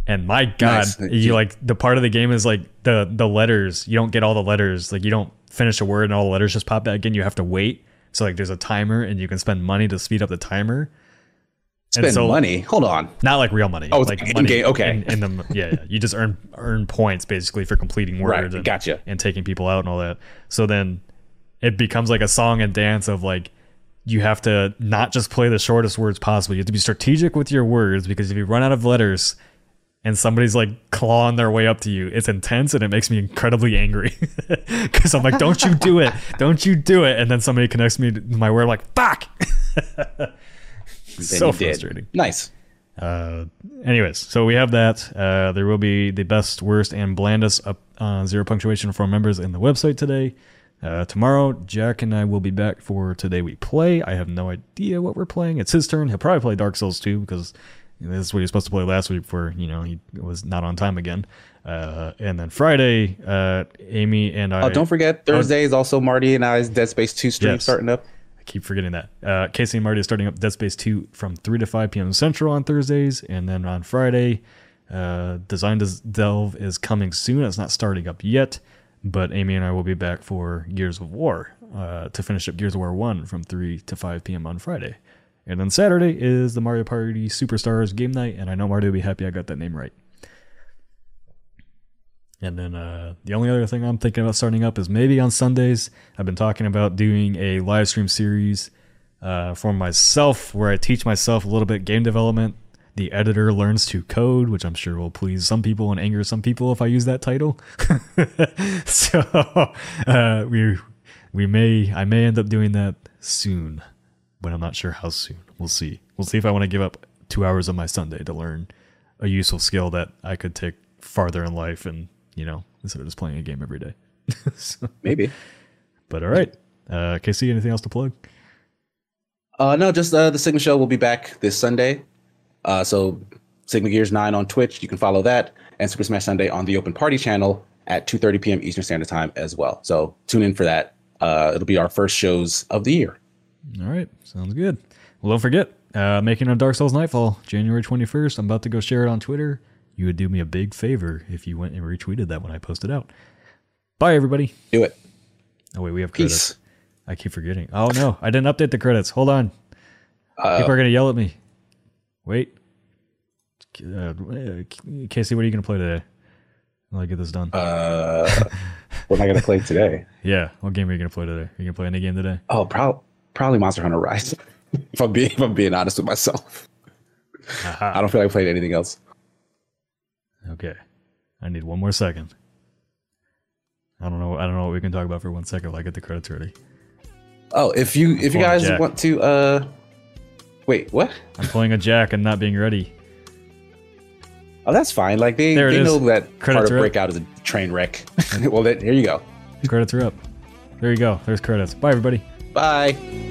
And my God, nice. You like the part of the game is like the letters, you don't get all the letters. Like you don't finish a word and all the letters just pop back in. You have to wait. So like there's a timer and you can spend money to speed up the timer. Money? Hold on. Not like real money. Oh, it's like money game. Okay. Yeah. You just earn points basically for completing words, right, and, gotcha, and taking people out and all that. So then it becomes like a song and dance of like, you have to not just play the shortest words possible. You have to be strategic with your words, because if you run out of letters and somebody's like clawing their way up to you, it's intense and it makes me incredibly angry because I'm like, don't you do it. Don't you do it. And then somebody connects me to my word. I'm like, fuck. So frustrating. Nice. Anyways, so we have that. There will be the best, worst, and blandest up zero punctuation for members in the website today. Tomorrow, Jack and I will be back for Today We Play. I have no idea what we're playing. It's his turn. He'll probably play Dark Souls 2 because this is what he was supposed to play last week before, you know, he was not on time again. And then Friday, Amy and I... Oh, don't forget, Thursday is also Marty and I's Dead Space 2 stream starting up. I keep forgetting that. Casey and Marty are starting up Dead Space 2 from 3 to 5 p.m. Central on Thursdays. And then on Friday, Design Delve is coming soon. It's not starting up yet. But Amy and I will be back for Gears of War to finish up Gears of War 1 from 3 to 5 p.m. on Friday. And then Saturday is the Mario Party Superstars game night, and I know Marty will be happy I got that name right. And then the only other thing I'm thinking about starting up is maybe on Sundays. I've been talking about doing a live stream series for myself where I teach myself a little bit game development. The editor learns to code, which I'm sure will please some people and anger some people if I use that title. So I may end up doing that soon, but I'm not sure how soon. We'll see. We'll see if I want to give up 2 hours of my Sunday to learn a useful skill that I could take farther in life, and you know, instead of just playing a game every day. So, maybe. But all right, Casey, anything else to plug? No, just the Sigma Show will be back this Sunday. So Sigma Gears 9 on Twitch, you can follow that, and Super Smash Sunday on the Open Party channel at 2:30 p.m. Eastern Standard Time as well. So tune in for that. It'll be our first shows of the year. All right, sounds good. Well, don't forget, making a Dark Souls Nightfall, January 21st. I'm about to go share it on Twitter. You would do me a big favor if you went and retweeted that when I posted out. Bye, everybody. Do it. Oh, wait, we have credits. Peace. I keep forgetting. Oh, no, I didn't update the credits. Hold on. People are going to yell at me. Wait, Casey, what are you going to play today? I'll get this done. What am I going to play today? Yeah, what game are you going to play today? Are you going to play any game today? Oh, probably Monster Hunter Rise, if I'm being honest with myself. Uh-huh. I don't feel like I played anything else. Okay, I need one more second. I don't know what we can talk about for 1 second while I get the credits ready. Oh, if you guys want to... Wait, what? I'm pulling a Jack and not being ready. Oh, that's fine. Like they know that part of Breakout is a train wreck. Well, then, here you go. Credits are up. There you go. There's credits. Bye, everybody. Bye.